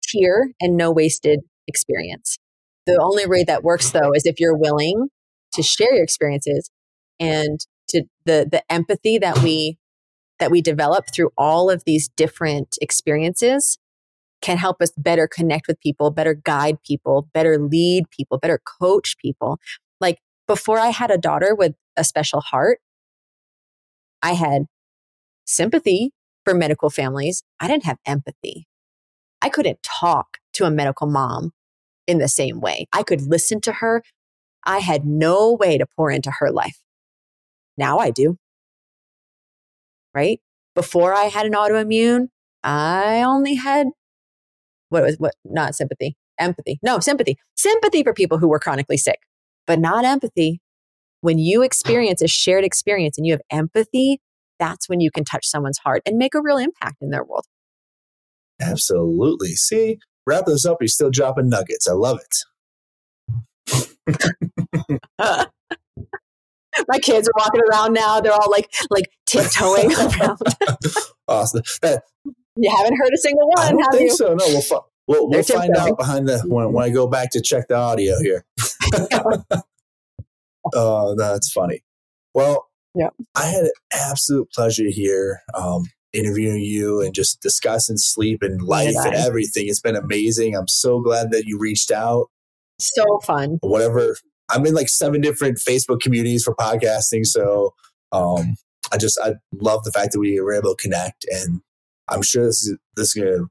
tear and no wasted experience. The only way that works, though, is if you're willing to share your experiences, and to the the empathy that we that we develop through all of these different experiences can help us better connect with people, better guide people, better lead people, better coach people. Like before I had a daughter with a special heart, I had sympathy for medical families. I didn't have empathy. I couldn't talk to a medical mom in the same way. I could listen to her. I had no way to pour into her life. Now I do. Right? Before I had an autoimmune, I only had what was what not sympathy, empathy. No, sympathy. Sympathy for people who were chronically sick, but not empathy When you experience a shared experience and you have empathy, that's when you can touch someone's heart and make a real impact in their world. Absolutely. See, wrap this up. You're still dropping nuggets. I love it. uh, my kids are walking around now. They're all like, like tiptoeing around. Awesome. Uh, you haven't heard a single one, I don't have think you? So. No, we'll, fu- we'll, we'll find tiptoeing. out behind the when, when I go back to check the audio here. Oh, that's funny. Well, yeah. I had an absolute pleasure here um, interviewing you and just discussing sleep and life and, and everything. It's been amazing. I'm so glad that you reached out. So fun. Whatever. I'm in like seven different Facebook communities for podcasting. So um, I just, I love the fact that we were able to connect. And I'm sure this is, this is going to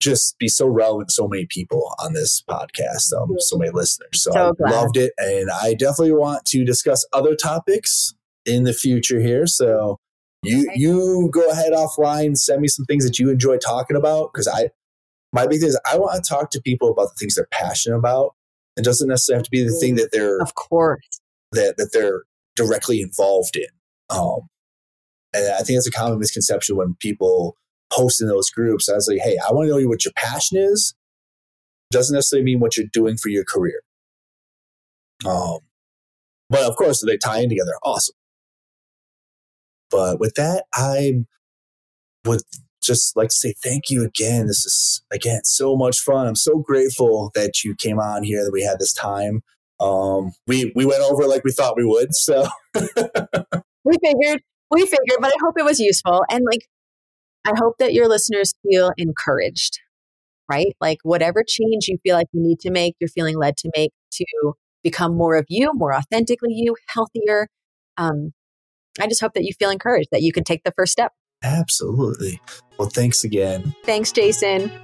just be so relevant to so many people on this podcast, um, so many listeners. So, so I loved it. And I definitely want to discuss other topics in the future here. So you you go ahead offline, send me some things that you enjoy talking about. Because I my big thing is I want to talk to people about the things they're passionate about. It doesn't necessarily have to be the thing that they're of course that, that they're directly involved in. Um, and I think that's a common misconception when people post in those groups. I was like, hey, I want to know what your passion is. Doesn't necessarily mean what you're doing for your career. Um, but of course, they tie in together. Awesome. But with that, I would just like to say thank you again. This is, again, so much fun. I'm so grateful that you came on here, that we had this time. Um, we we went over like we thought we would. So we figured, we figured, but I hope it was useful. And like, I hope that your listeners feel encouraged, right? Like whatever change you feel like you need to make, you're feeling led to make to become more of you, more authentically you, healthier. Um, I just hope that you feel encouraged, that you can take the first step. Absolutely. Well, thanks again. Thanks, Jason.